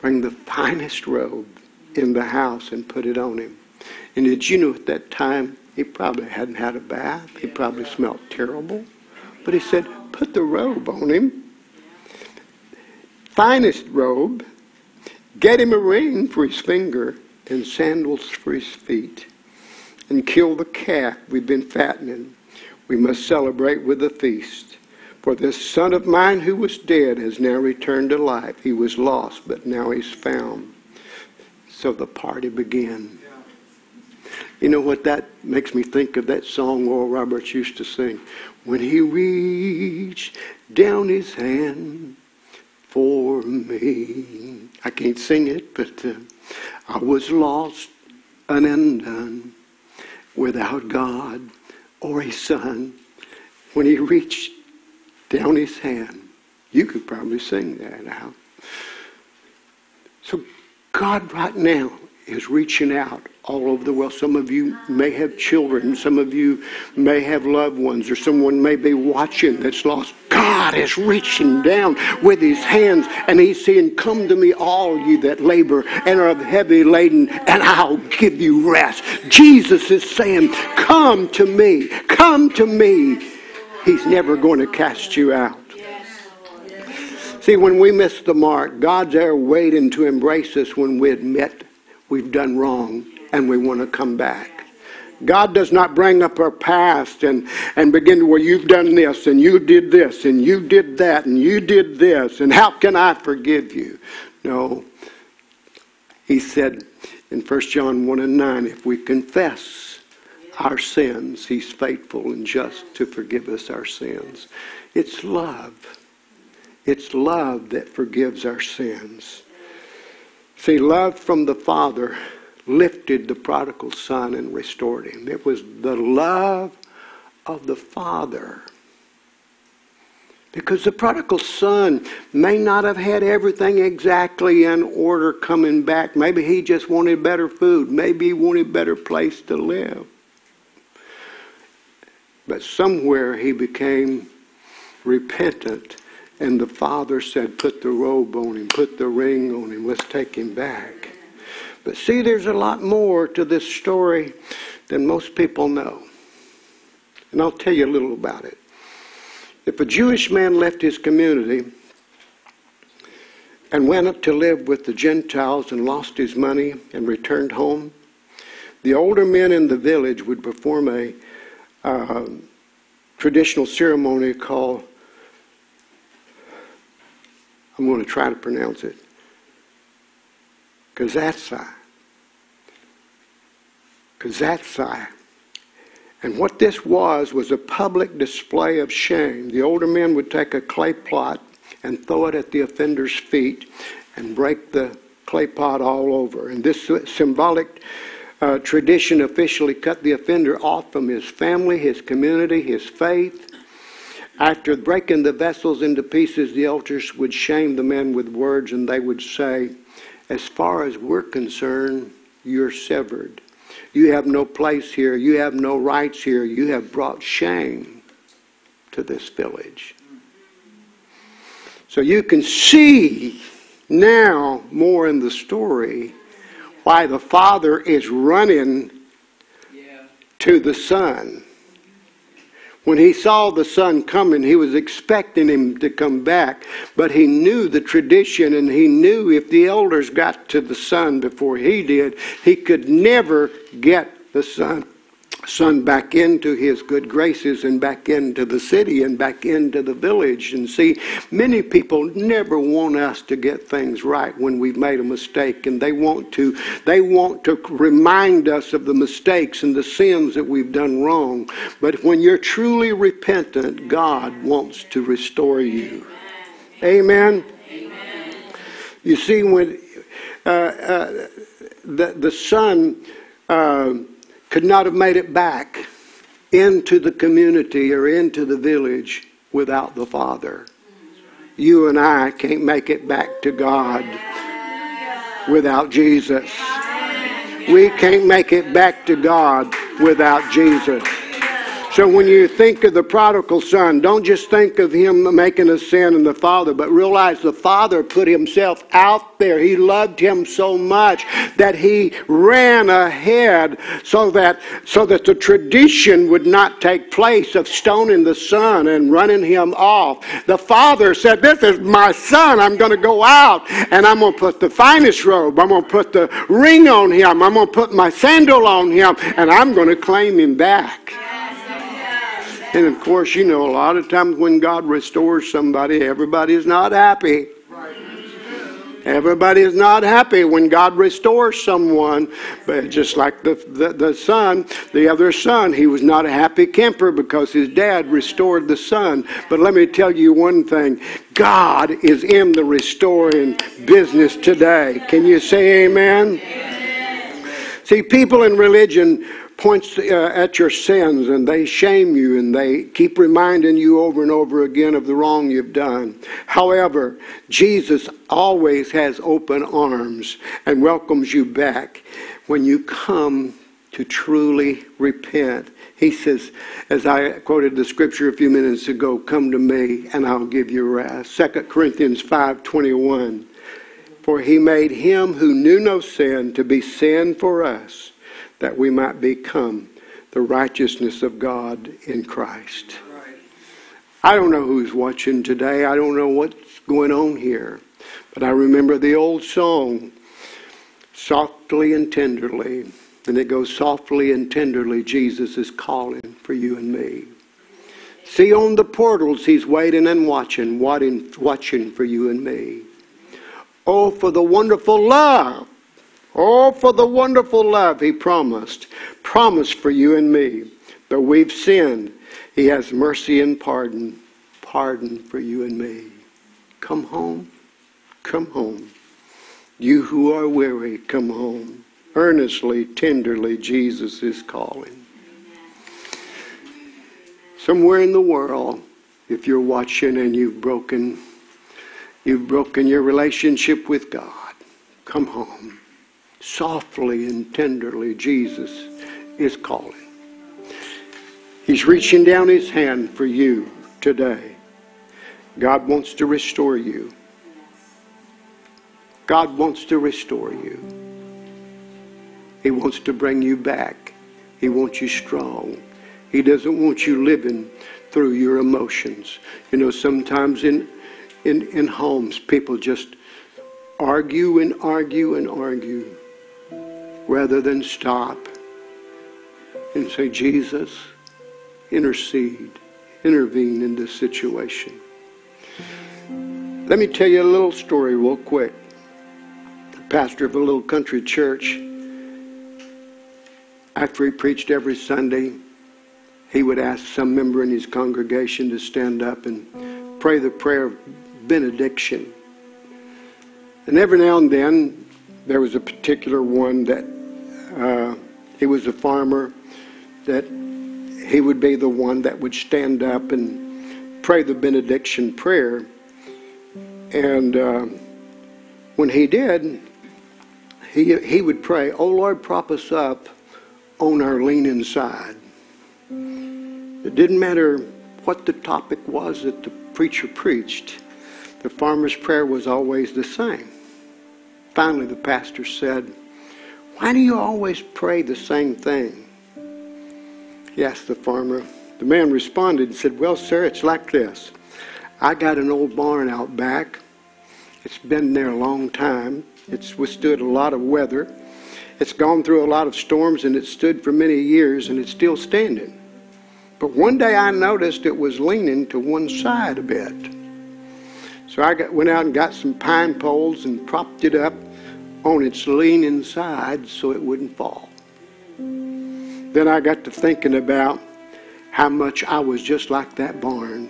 bring the finest robe in the house and put it on him." And did you know at that time, he probably hadn't had a bath. He probably smelled terrible. But he said, "Put the robe on him. Finest robe. Get him a ring for his finger and sandals for his feet. And kill the calf we've been fattening. We must celebrate with a feast. For this son of mine who was dead has now returned to life. He was lost, but now he's found." So the party began. You know what that makes me think of? That song Oral Roberts used to sing. When he reached down his hand for me. I can't sing it, but I was lost and undone. Without God or his son, when he reached down his hand. You could probably sing that out. So God right now is reaching out all over the world. Some of you may have children. Some of you may have loved ones, or someone may be watching that's lost. God is reaching down with his hands and he's saying, "Come to me, all you that labor and are heavy laden, and I'll give you rest." Jesus is saying, "Come to me. Come to me." He's never going to cast you out. See, when we miss the mark, God's there waiting to embrace us when we admit we've done wrong and we want to come back. God does not bring up our past and begin to, "Well, you've done this and you did this and you did that and you did this and how can I forgive you?" No. He said in 1 John 1 and 9, if we confess our sins, he's faithful and just to forgive us our sins. It's love. It's love that forgives our sins. See, love from the Father lifted the prodigal son and restored him. It was the love of the Father. Because the prodigal son may not have had everything exactly in order coming back. Maybe he just wanted better food. Maybe he wanted a better place to live. But somewhere he became repentant. And the father said, "Put the robe on him, put the ring on him, let's take him back." But see, there's a lot more to this story than most people know. And I'll tell you a little about it. If a Jewish man left his community and went up to live with the Gentiles and lost his money and returned home, the older men in the village would perform a traditional ceremony called, I'm going to try to pronounce it, Kazatsai. And what this was a public display of shame. The older men would take a clay pot and throw it at the offender's feet and break the clay pot all over. And this symbolic tradition officially cut the offender off from his family, his community, his faith. After breaking the vessels into pieces, the elders would shame the men with words, and they would say, "As far as we're concerned, you're severed. You have no place here. You have no rights here. You have brought shame to this village." So you can see now more in the story why the father is running to the son. When he saw the son coming, he was expecting him to come back, but he knew the tradition, and he knew if the elders got to the son before he did, he could never get the son back into his good graces and back into the city and back into the village. And see, many people never want us to get things right when we've made a mistake, and they want to remind us of the mistakes and the sins that we've done wrong. But when you're truly repentant, God wants to restore you. Amen. Amen. You see, when the son could not have made it back into the community or into the village without the Father. You and I can't make it back to God without Jesus. We can't make it back to God without Jesus. So when you think of the prodigal son, don't just think of him making a sin and the father, but realize the father put himself out there. He loved him so much that he ran ahead so that the tradition would not take place of stoning the son and running him off. The father said, "This is my son. I'm going to go out and I'm going to put the finest robe. I'm going to put the ring on him. I'm going to put my sandal on him, and I'm going to claim him back." And of course, you know, a lot of times when God restores somebody, everybody's not happy. Everybody is not happy when God restores someone. But just like the son, the other son, he was not a happy camper because his dad restored the son. But let me tell you one thing. God is in the restoring business today. Can you say amen? Amen. See, people in religion points at your sins, and they shame you, and they keep reminding you over and over again of the wrong you've done. However, Jesus always has open arms and welcomes you back when you come to truly repent. He says, as I quoted the scripture a few minutes ago, "Come to me and I'll give you rest." 2 Corinthians 5:21, "For he made him who knew no sin to be sin for us, that we might become the righteousness of God in Christ." Right. I don't know who's watching today. I don't know what's going on here. But I remember the old song, "Softly and Tenderly." And it goes, "Softly and tenderly, Jesus is calling for you and me. See, on the portals he's waiting and watching for you and me. Oh, for the wonderful love. Oh, for the wonderful love he promised for you and me. Though we've sinned, he has mercy and pardon for you and me. Come home, you who are weary, come home. Earnestly, tenderly, Jesus is calling." Somewhere in the world, if you're watching and you've broken your relationship with God, come home. Softly and tenderly, Jesus is calling. He's reaching down his hand for you today. God wants to restore you. God wants to restore you. He wants to bring you back. He wants you strong. He doesn't want you living through your emotions. You know, sometimes in homes, people just argue and argue and argue rather than stop and say, Jesus, intervene in this situation. Let me tell you a little story real quick. The pastor of a little country church, after he preached every Sunday, he would ask some member in his congregation to stand up and pray the prayer of benediction. And every now and then, there was a particular one that he was a farmer, that he would be the one that would stand up and pray the benediction prayer. And when he did, he would pray, "Oh Lord, prop us up on our leaning side." It didn't matter what the topic was that the preacher preached. The farmer's prayer was always the same. Finally, the pastor said, "Why do you always pray the same thing?" He asked the farmer. The man responded and said, "Well, sir, it's like this. I got an old barn out back. It's been there a long time. It's withstood a lot of weather. It's gone through a lot of storms, and it's stood for many years, and it's still standing. But one day I noticed it was leaning to one side a bit. So I went out and got some pine poles and propped it up on its leaning side so it wouldn't fall. Then I got to thinking about how much I was just like that barn.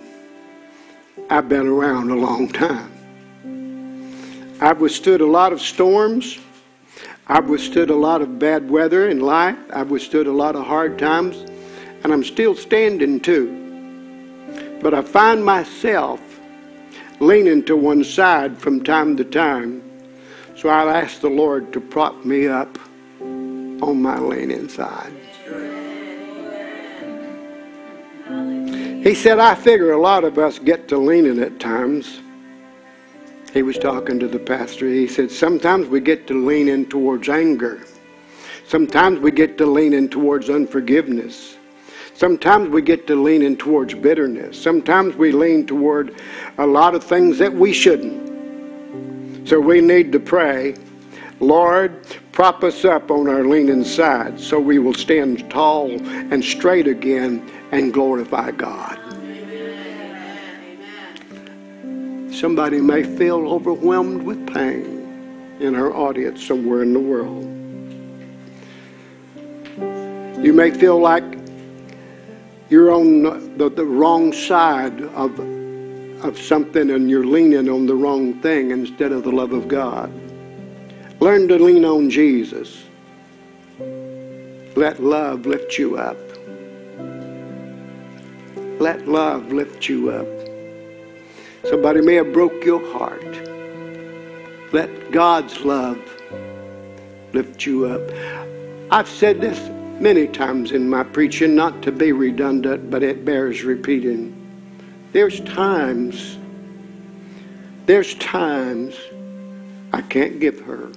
I've been around a long time. I've withstood a lot of storms. I've withstood a lot of bad weather in life. I've withstood a lot of hard times. And I'm still standing too. But I find myself leaning to one side from time to time. So I'll ask the Lord to prop me up on my leaning side." He said, "I figure a lot of us get to leaning at times." He was talking to the pastor. He said, "Sometimes we get to leaning towards anger. Sometimes we get to leaning towards unforgiveness. Sometimes we get to leaning towards bitterness. Sometimes we lean toward a lot of things that we shouldn't. So we need to pray, Lord, prop us up on our leaning side so we will stand tall and straight again and glorify God." Amen. Somebody may feel overwhelmed with pain in our audience somewhere in the world. You may feel like you're on the wrong side of something and you're leaning on the wrong thing instead of the love of God. Learn to lean on Jesus. Let love lift you up. Let love lift you up. Somebody may have broke your heart. Let God's love lift you up. I've said this many times in my preaching, not to be redundant, but it bears repeating. There's times I can't give her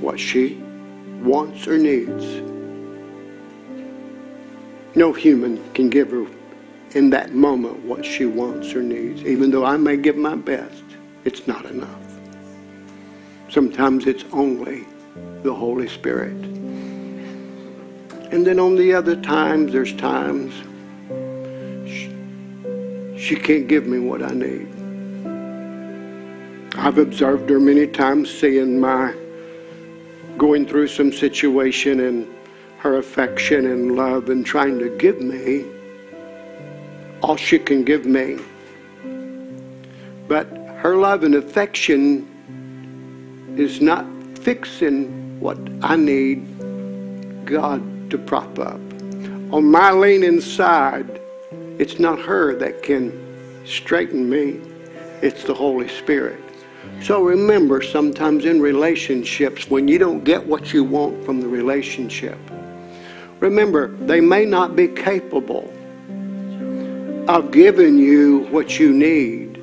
what she wants or needs. No human can give her in that moment what she wants or needs. Even though I may give my best, it's not enough. Sometimes it's only the Holy Spirit. And then on the other times, there's times she can't give me what I need. I've observed her many times seeing my going through some situation and her affection and love and trying to give me all she can give me. But her love and affection is not fixing what I need God to prop up. On my leaning side, it's not her that can straighten me. It's the Holy Spirit. So remember, sometimes in relationships, when you don't get what you want from the relationship, remember, they may not be capable of giving you what you need,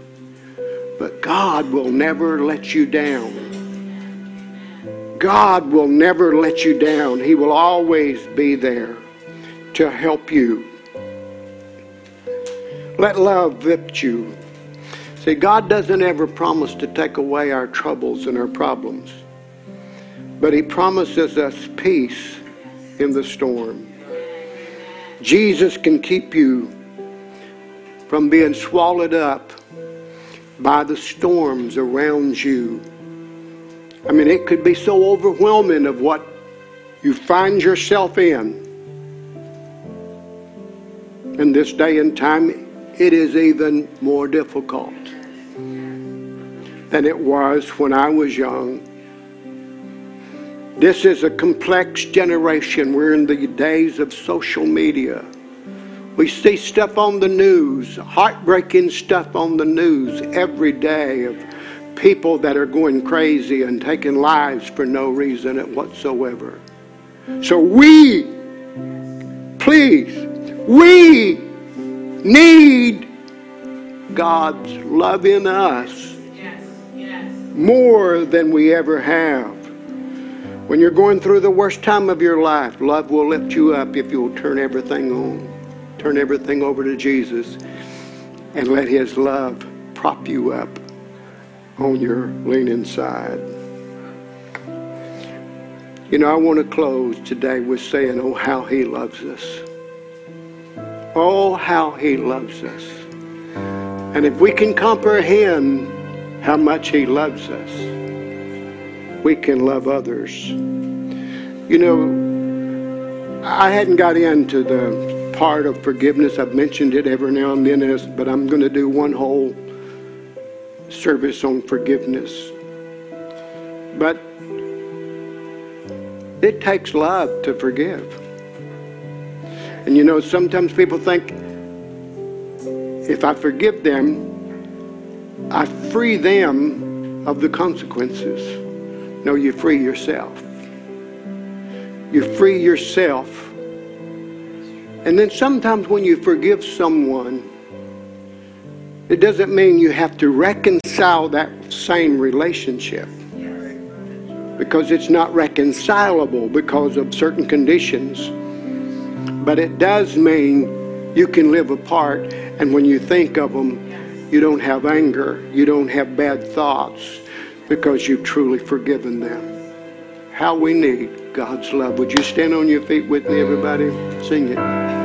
but God will never let you down. God will never let you down. He will always be there to help you. Let love lift you. See, God doesn't ever promise to take away our troubles and our problems, but He promises us peace in the storm. Jesus can keep you from being swallowed up by the storms around you. I mean, it could be so overwhelming of what you find yourself in. In this day and time, it is even more difficult than it was when I was young. This is a complex generation. We're in the days of social media. We see stuff on the news, heartbreaking stuff on the news every day of people that are going crazy and taking lives for no reason whatsoever. So we need God's love in us more than we ever have. When you're going through the worst time of your life, love will lift you up if you'll turn everything on, turn everything over to Jesus, and let His love prop you up on your leaning side. You know, I want to close today with saying, oh, how He loves us. Oh, how He loves us. And if we can comprehend how much He loves us, we can love others. You know, I hadn't got into the part of forgiveness. I've mentioned it every now and then, but I'm going to do one whole service on forgiveness. But it takes love to forgive. And you know, sometimes people think, if I forgive them, I free them of the consequences. No, you free yourself. You free yourself. And then sometimes when you forgive someone, it doesn't mean you have to reconcile that same relationship, because it's not reconcilable because of certain conditions. But it does mean you can live apart, and when you think of them, you don't have anger, you don't have bad thoughts, because you've truly forgiven them. How we need God's love. Would you stand on your feet with me, everybody? Sing it.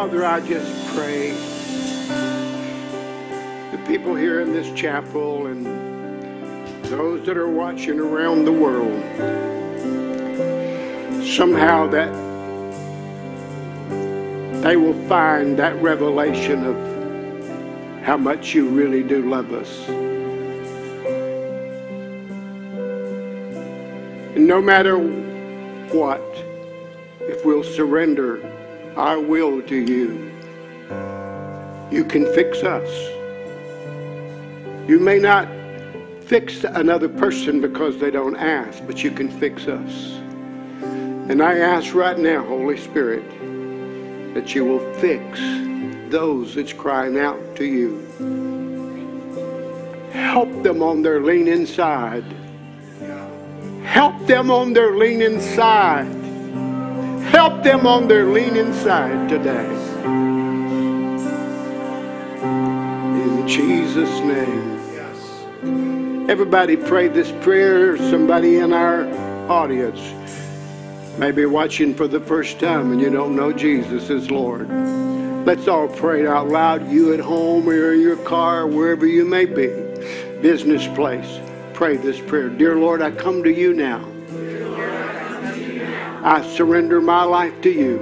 Father, I just pray the people here in this chapel and those that are watching around the world, somehow that they will find that revelation of how much you really do love us. And no matter what, if we'll surrender our will to you, you can fix us. You may not fix another person because they don't ask, but you can fix us. And I ask right now, Holy Spirit, that you will fix those that's crying out to you. Help them on their leaning side. Help them on their leaning side. Help them on their leaning side today. In Jesus' name. Everybody pray this prayer. Somebody in our audience may be watching for the first time and you don't know Jesus as Lord. Let's all pray it out loud. You at home or in your car, wherever you may be, business place, pray this prayer. Dear Lord, I come to you now. I surrender my life to you.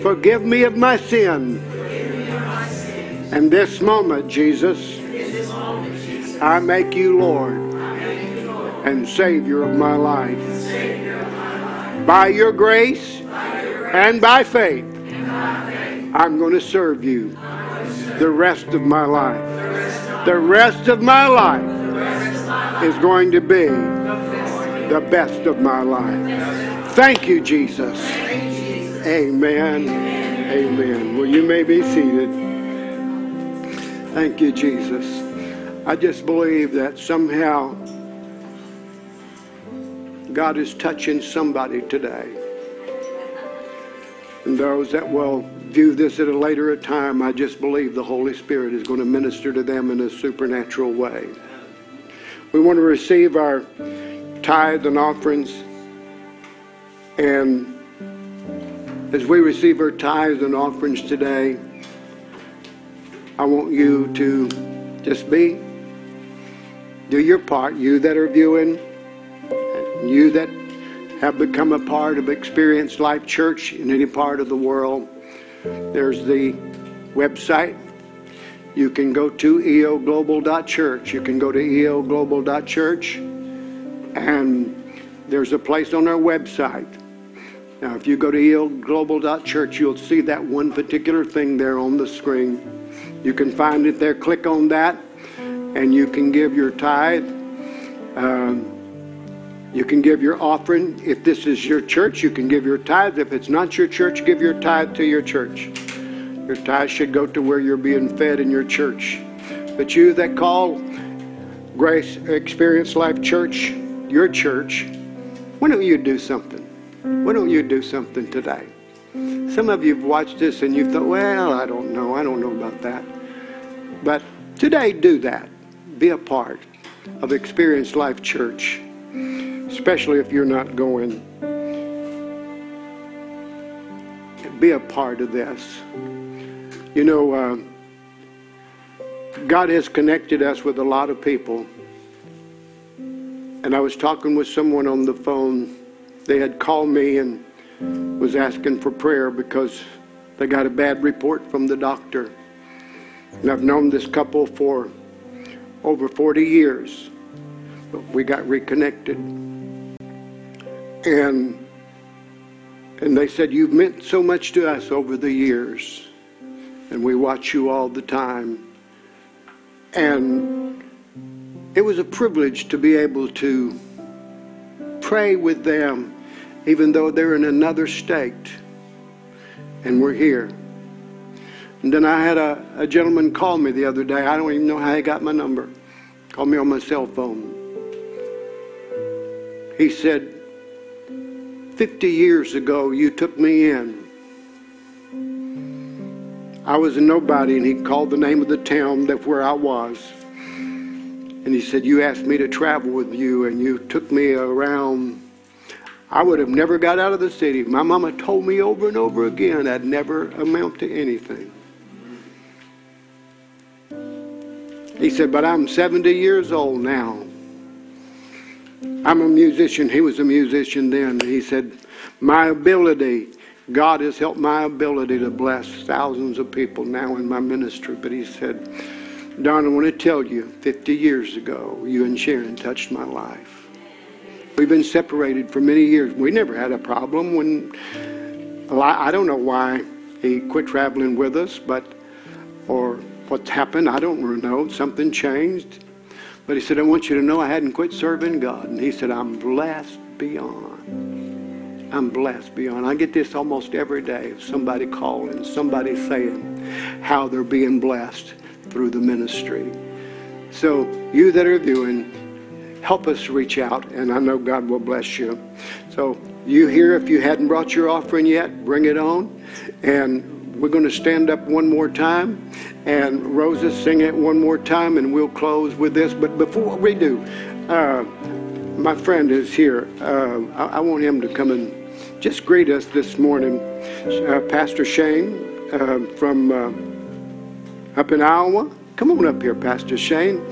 Forgive me of my sin. And this moment, Jesus, I make you Lord and Savior of my life. By your grace and by faith, I'm going to serve you the rest of my life. The rest of my life is going to be the best of my life. Thank you, Jesus. Amen. Amen. Well, you may be seated. Thank you, Jesus. I just believe that somehow God is touching somebody today. And those that will view this at a later time, I just believe the Holy Spirit is going to minister to them in a supernatural way. We want to receive our tithes and offerings, and as we receive our tithes and offerings today, I want you to just do your part, you that are viewing, you that have become a part of Experience Life Church in any part of the world. There's the website. You can go to eoglobal.church. You can go to eoglobal.church. And there's a place on our website. Now, if you go to eoglobal.church, you'll see that one particular thing there on the screen. You can find it there. Click on that, and you can give your tithe. You can give your offering. If this is your church, you can give your tithe. If it's not your church, give your tithe to your church. Your tithe should go to where you're being fed in your church. But you that call Grace Experience Life Church your church, why don't you do something? Why don't you do something today? Some of you have watched this and you've thought, well, I don't know about that. But today, do that. Be a part of Experience Life Church, especially if you're not going. Be a part of this. You know, God has connected us with a lot of people. And I was talking with someone on the phone. They had called me and was asking for prayer because they got a bad report from the doctor. And I've known this couple for over 40 years. But we got reconnected. And they said, you've meant so much to us over the years. And we watch you all the time. And it was a privilege to be able to pray with them, even though they're in another state, and we're here. And then I had a gentleman call me the other day. I don't even know how he got my number. Called me on my cell phone. He said, 50 years ago, you took me in. I was a nobody, and he called the name of the town that where I was. And he said, you asked me to travel with you, and you took me around. I would have never got out of the city. My mama told me over and over again I'd never amount to anything. He said, but I'm 70 years old now. I'm a musician. He was a musician then. He said, my ability, God has helped my ability to bless thousands of people now in my ministry. But he said, Don, I want to tell you, 50 years ago, you and Sharon touched my life. We've been separated for many years. We never had a problem. I don't know why he quit traveling with us, or what's happened. I don't know. Something changed. But he said, I want you to know I hadn't quit serving God. And he said, I'm blessed beyond. I'm blessed beyond. I get this almost every day. Somebody calling, somebody saying how they're being blessed through the ministry. So you that are viewing, help us reach out, and I know God will bless you. So you here, if you hadn't brought your offering yet, bring it on. And we're going to stand up one more time. And Rosa, sing it one more time, and we'll close with this. But before we do, my friend is here. I want him to come and just greet us this morning. Pastor Shane from up in Iowa. Come on up here, Pastor Shane.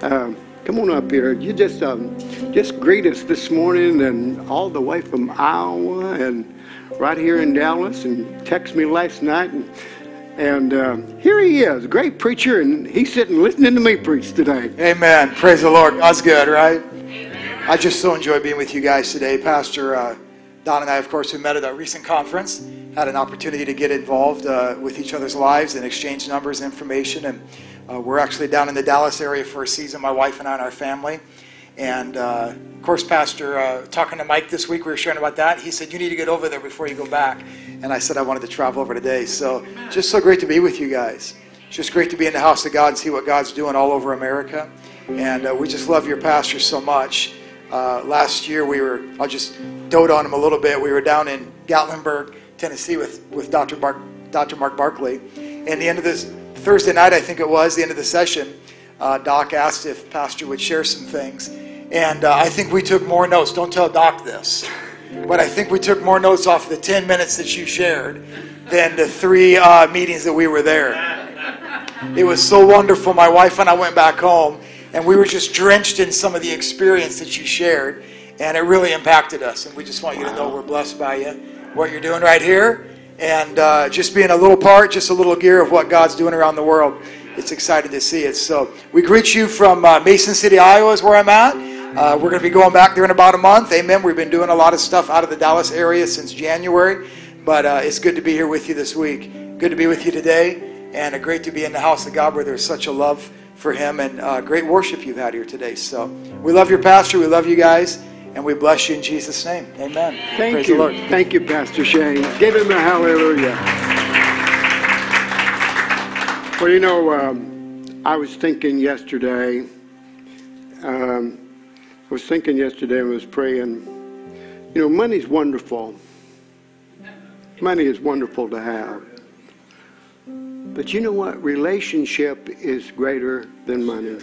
Come on up here. You just greet us this morning, and all the way from Iowa and right here in Dallas, and text me last night. And here he is, a great preacher, and he's sitting listening to me preach today. Amen. Praise the Lord. God's good, right? Amen. I just so enjoy being with you guys today. Pastor Don and I, of course, we met at a recent conference, had an opportunity to get involved with each other's lives and exchange numbers, information, and we're actually down in the Dallas area for a season, my wife and I and our family. And, of course, Pastor, talking to Mike this week, we were sharing about that. He said, you need to get over there before you go back. And I said I wanted to travel over today. So just so great to be with you guys. It's just great to be in the house of God and see what God's doing all over America. And we just love your pastor so much. Last year I'll just dote on him a little bit. We were down in Gatlinburg, Tennessee with Dr. Mark Barclay. And the end of this Thursday night, I think it was, the end of the session, Doc asked if Pastor would share some things. And I think we took more notes. Don't tell Doc this. But I think we took more notes off the 10 minutes that you shared than the three meetings that we were there. It was so wonderful. My wife and I went back home, and we were just drenched in some of the experience that you shared. And it really impacted us. And we just want you to know we're blessed by you, what you're doing right here. And just being a little part, just a little gear of what God's doing around the world. It's exciting to see it. So we greet you from Mason City, Iowa is where I'm at. We're going to be going back there in about a month. Amen. We've been doing a lot of stuff out of the Dallas area since January. But it's good to be here with you this week. Good to be with you today. And great to be in the house of God where there's such a love for him. And great worship you've had here today. So we love your pastor. We love you guys. And we bless you in Jesus' name. Amen. Thank you. Praise the Lord. Thank you, Pastor Shane. Give him a hallelujah. Well, you know, I was thinking yesterday and was praying. You know, money's wonderful. Money is wonderful to have. But you know what? Relationship is greater than money.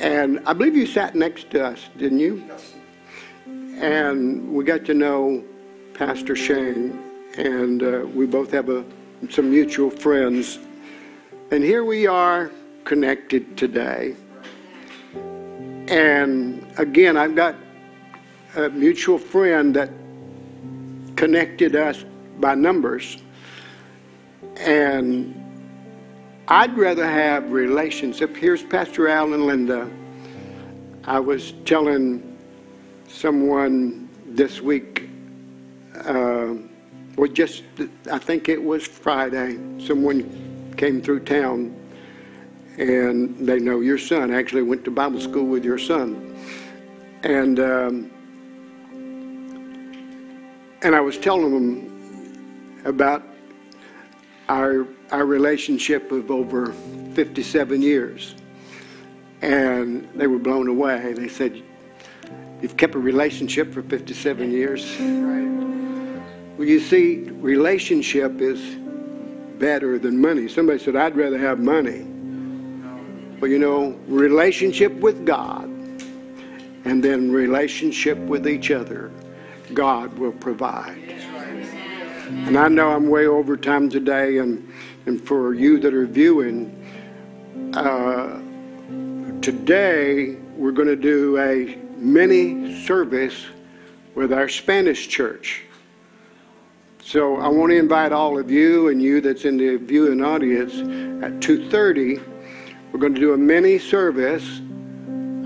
And I believe you sat next to us, didn't you? Yes. And we got to know Pastor Shane, and we both have some mutual friends. And here we are connected today. And again, I've got a mutual friend that connected us by numbers. And I'd rather have relationships. Here's Pastor Al and Linda. I was telling someone this week, I think it was Friday, someone came through town, and they know your son. I actually went to Bible school with your son. And I was telling them about our relationship of over 57 years, and they were blown away. They said, you've kept a relationship for 57 years? Right. Well, you see, relationship is better than money. Somebody said, I'd rather have money. Well, you know, relationship with God and then relationship with each other, God will provide. And I know I'm way over time today, and for you that are viewing, today we're going to do a mini service with our Spanish church. So I want to invite all of you, and you that's in the viewing audience, at 2:30 we're going to do a mini service.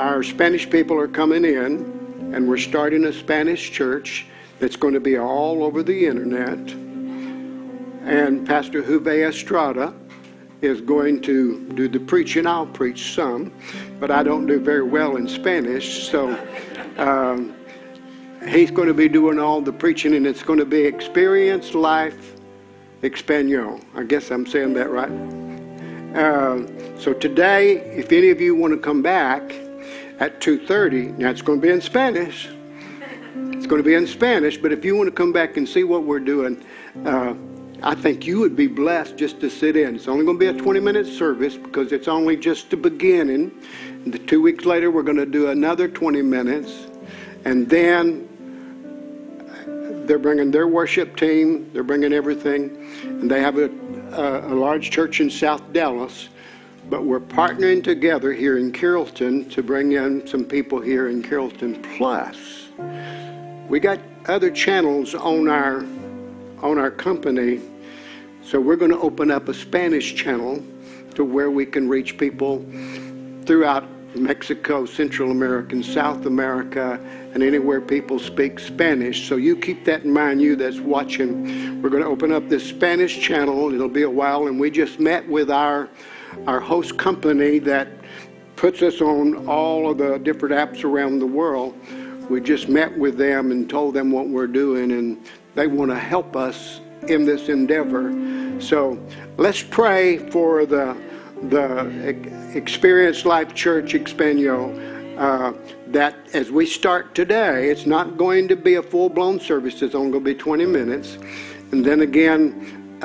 Our Spanish people are coming in, and we're starting a Spanish church that's going to be all over the internet. And Pastor Juve Estrada is going to do the preaching. I'll preach some, but I don't do very well in Spanish, so he's going to be doing all the preaching, and it's going to be Experience Life Español. I guess I'm saying that right. So today, if any of you want to come back at 2:30, now it's going to be in Spanish. It's going to be in Spanish, but if you want to come back and see what we're doing, I think you would be blessed just to sit in. It's only going to be a 20-minute service because it's only just the beginning. And the 2 weeks later, we're going to do another 20 minutes. And then they're bringing their worship team. They're bringing everything. And they have a large church in South Dallas. But we're partnering together here in Carrollton to bring in some people here in Carrollton. Plus, we got other channels on our company, so we're going to open up a Spanish channel to where we can reach people throughout Mexico, Central America, and South America, and anywhere people speak Spanish. So you keep that in mind, you that's watching. We're going to open up this Spanish channel. It'll be a while, and we just met with our host company that puts us on all of the different apps around the world. We just met with them and told them what we're doing, and they want to help us in this endeavor. So let's pray for the Experience Life Church Español, that as we start today, it's not going to be a full-blown service. It's only going to be 20 minutes. And then again,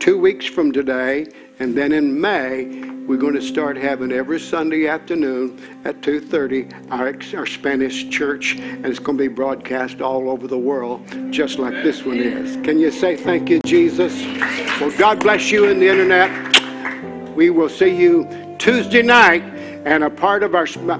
2 weeks from today, and then in May, we're going to start having every Sunday afternoon at 2:30 our Spanish church, and it's going to be broadcast all over the world, just like this one is. Can you say thank you, Jesus? Well, God bless you in the internet. We will see you Tuesday night, and a part of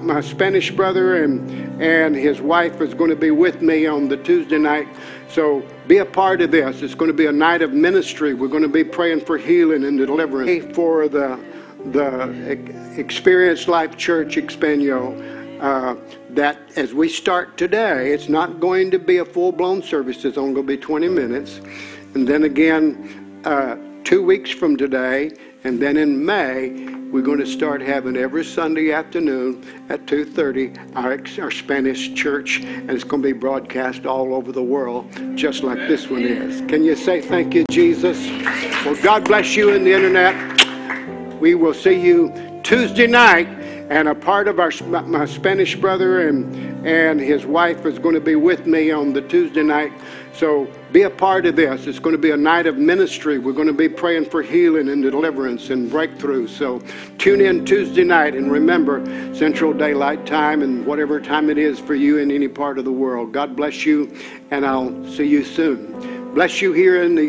my Spanish brother and his wife is going to be with me on the Tuesday night. So be a part of this. It's going to be a night of ministry. We're going to be praying for healing and deliverance for the Experience Life Church Español, that as we start today, it's not going to be a full-blown service. It's only going to be 20 minutes. And then again, 2 weeks from today, and then in May, we're going to start having every Sunday afternoon at 2:30 our Spanish church, and it's going to be broadcast all over the world, just like this one is. Can you say thank you, Jesus? Well, God bless you in the internet. We will see you Tuesday night, and a part of my Spanish brother and his wife is going to be with me on the Tuesday night. So be a part of this. It's going to be a night of ministry. We're going to be praying for healing and deliverance and breakthrough. So tune in Tuesday night, and remember Central Daylight Time and whatever time it is for you in any part of the world. God bless you, and I'll see you soon. Bless you here in the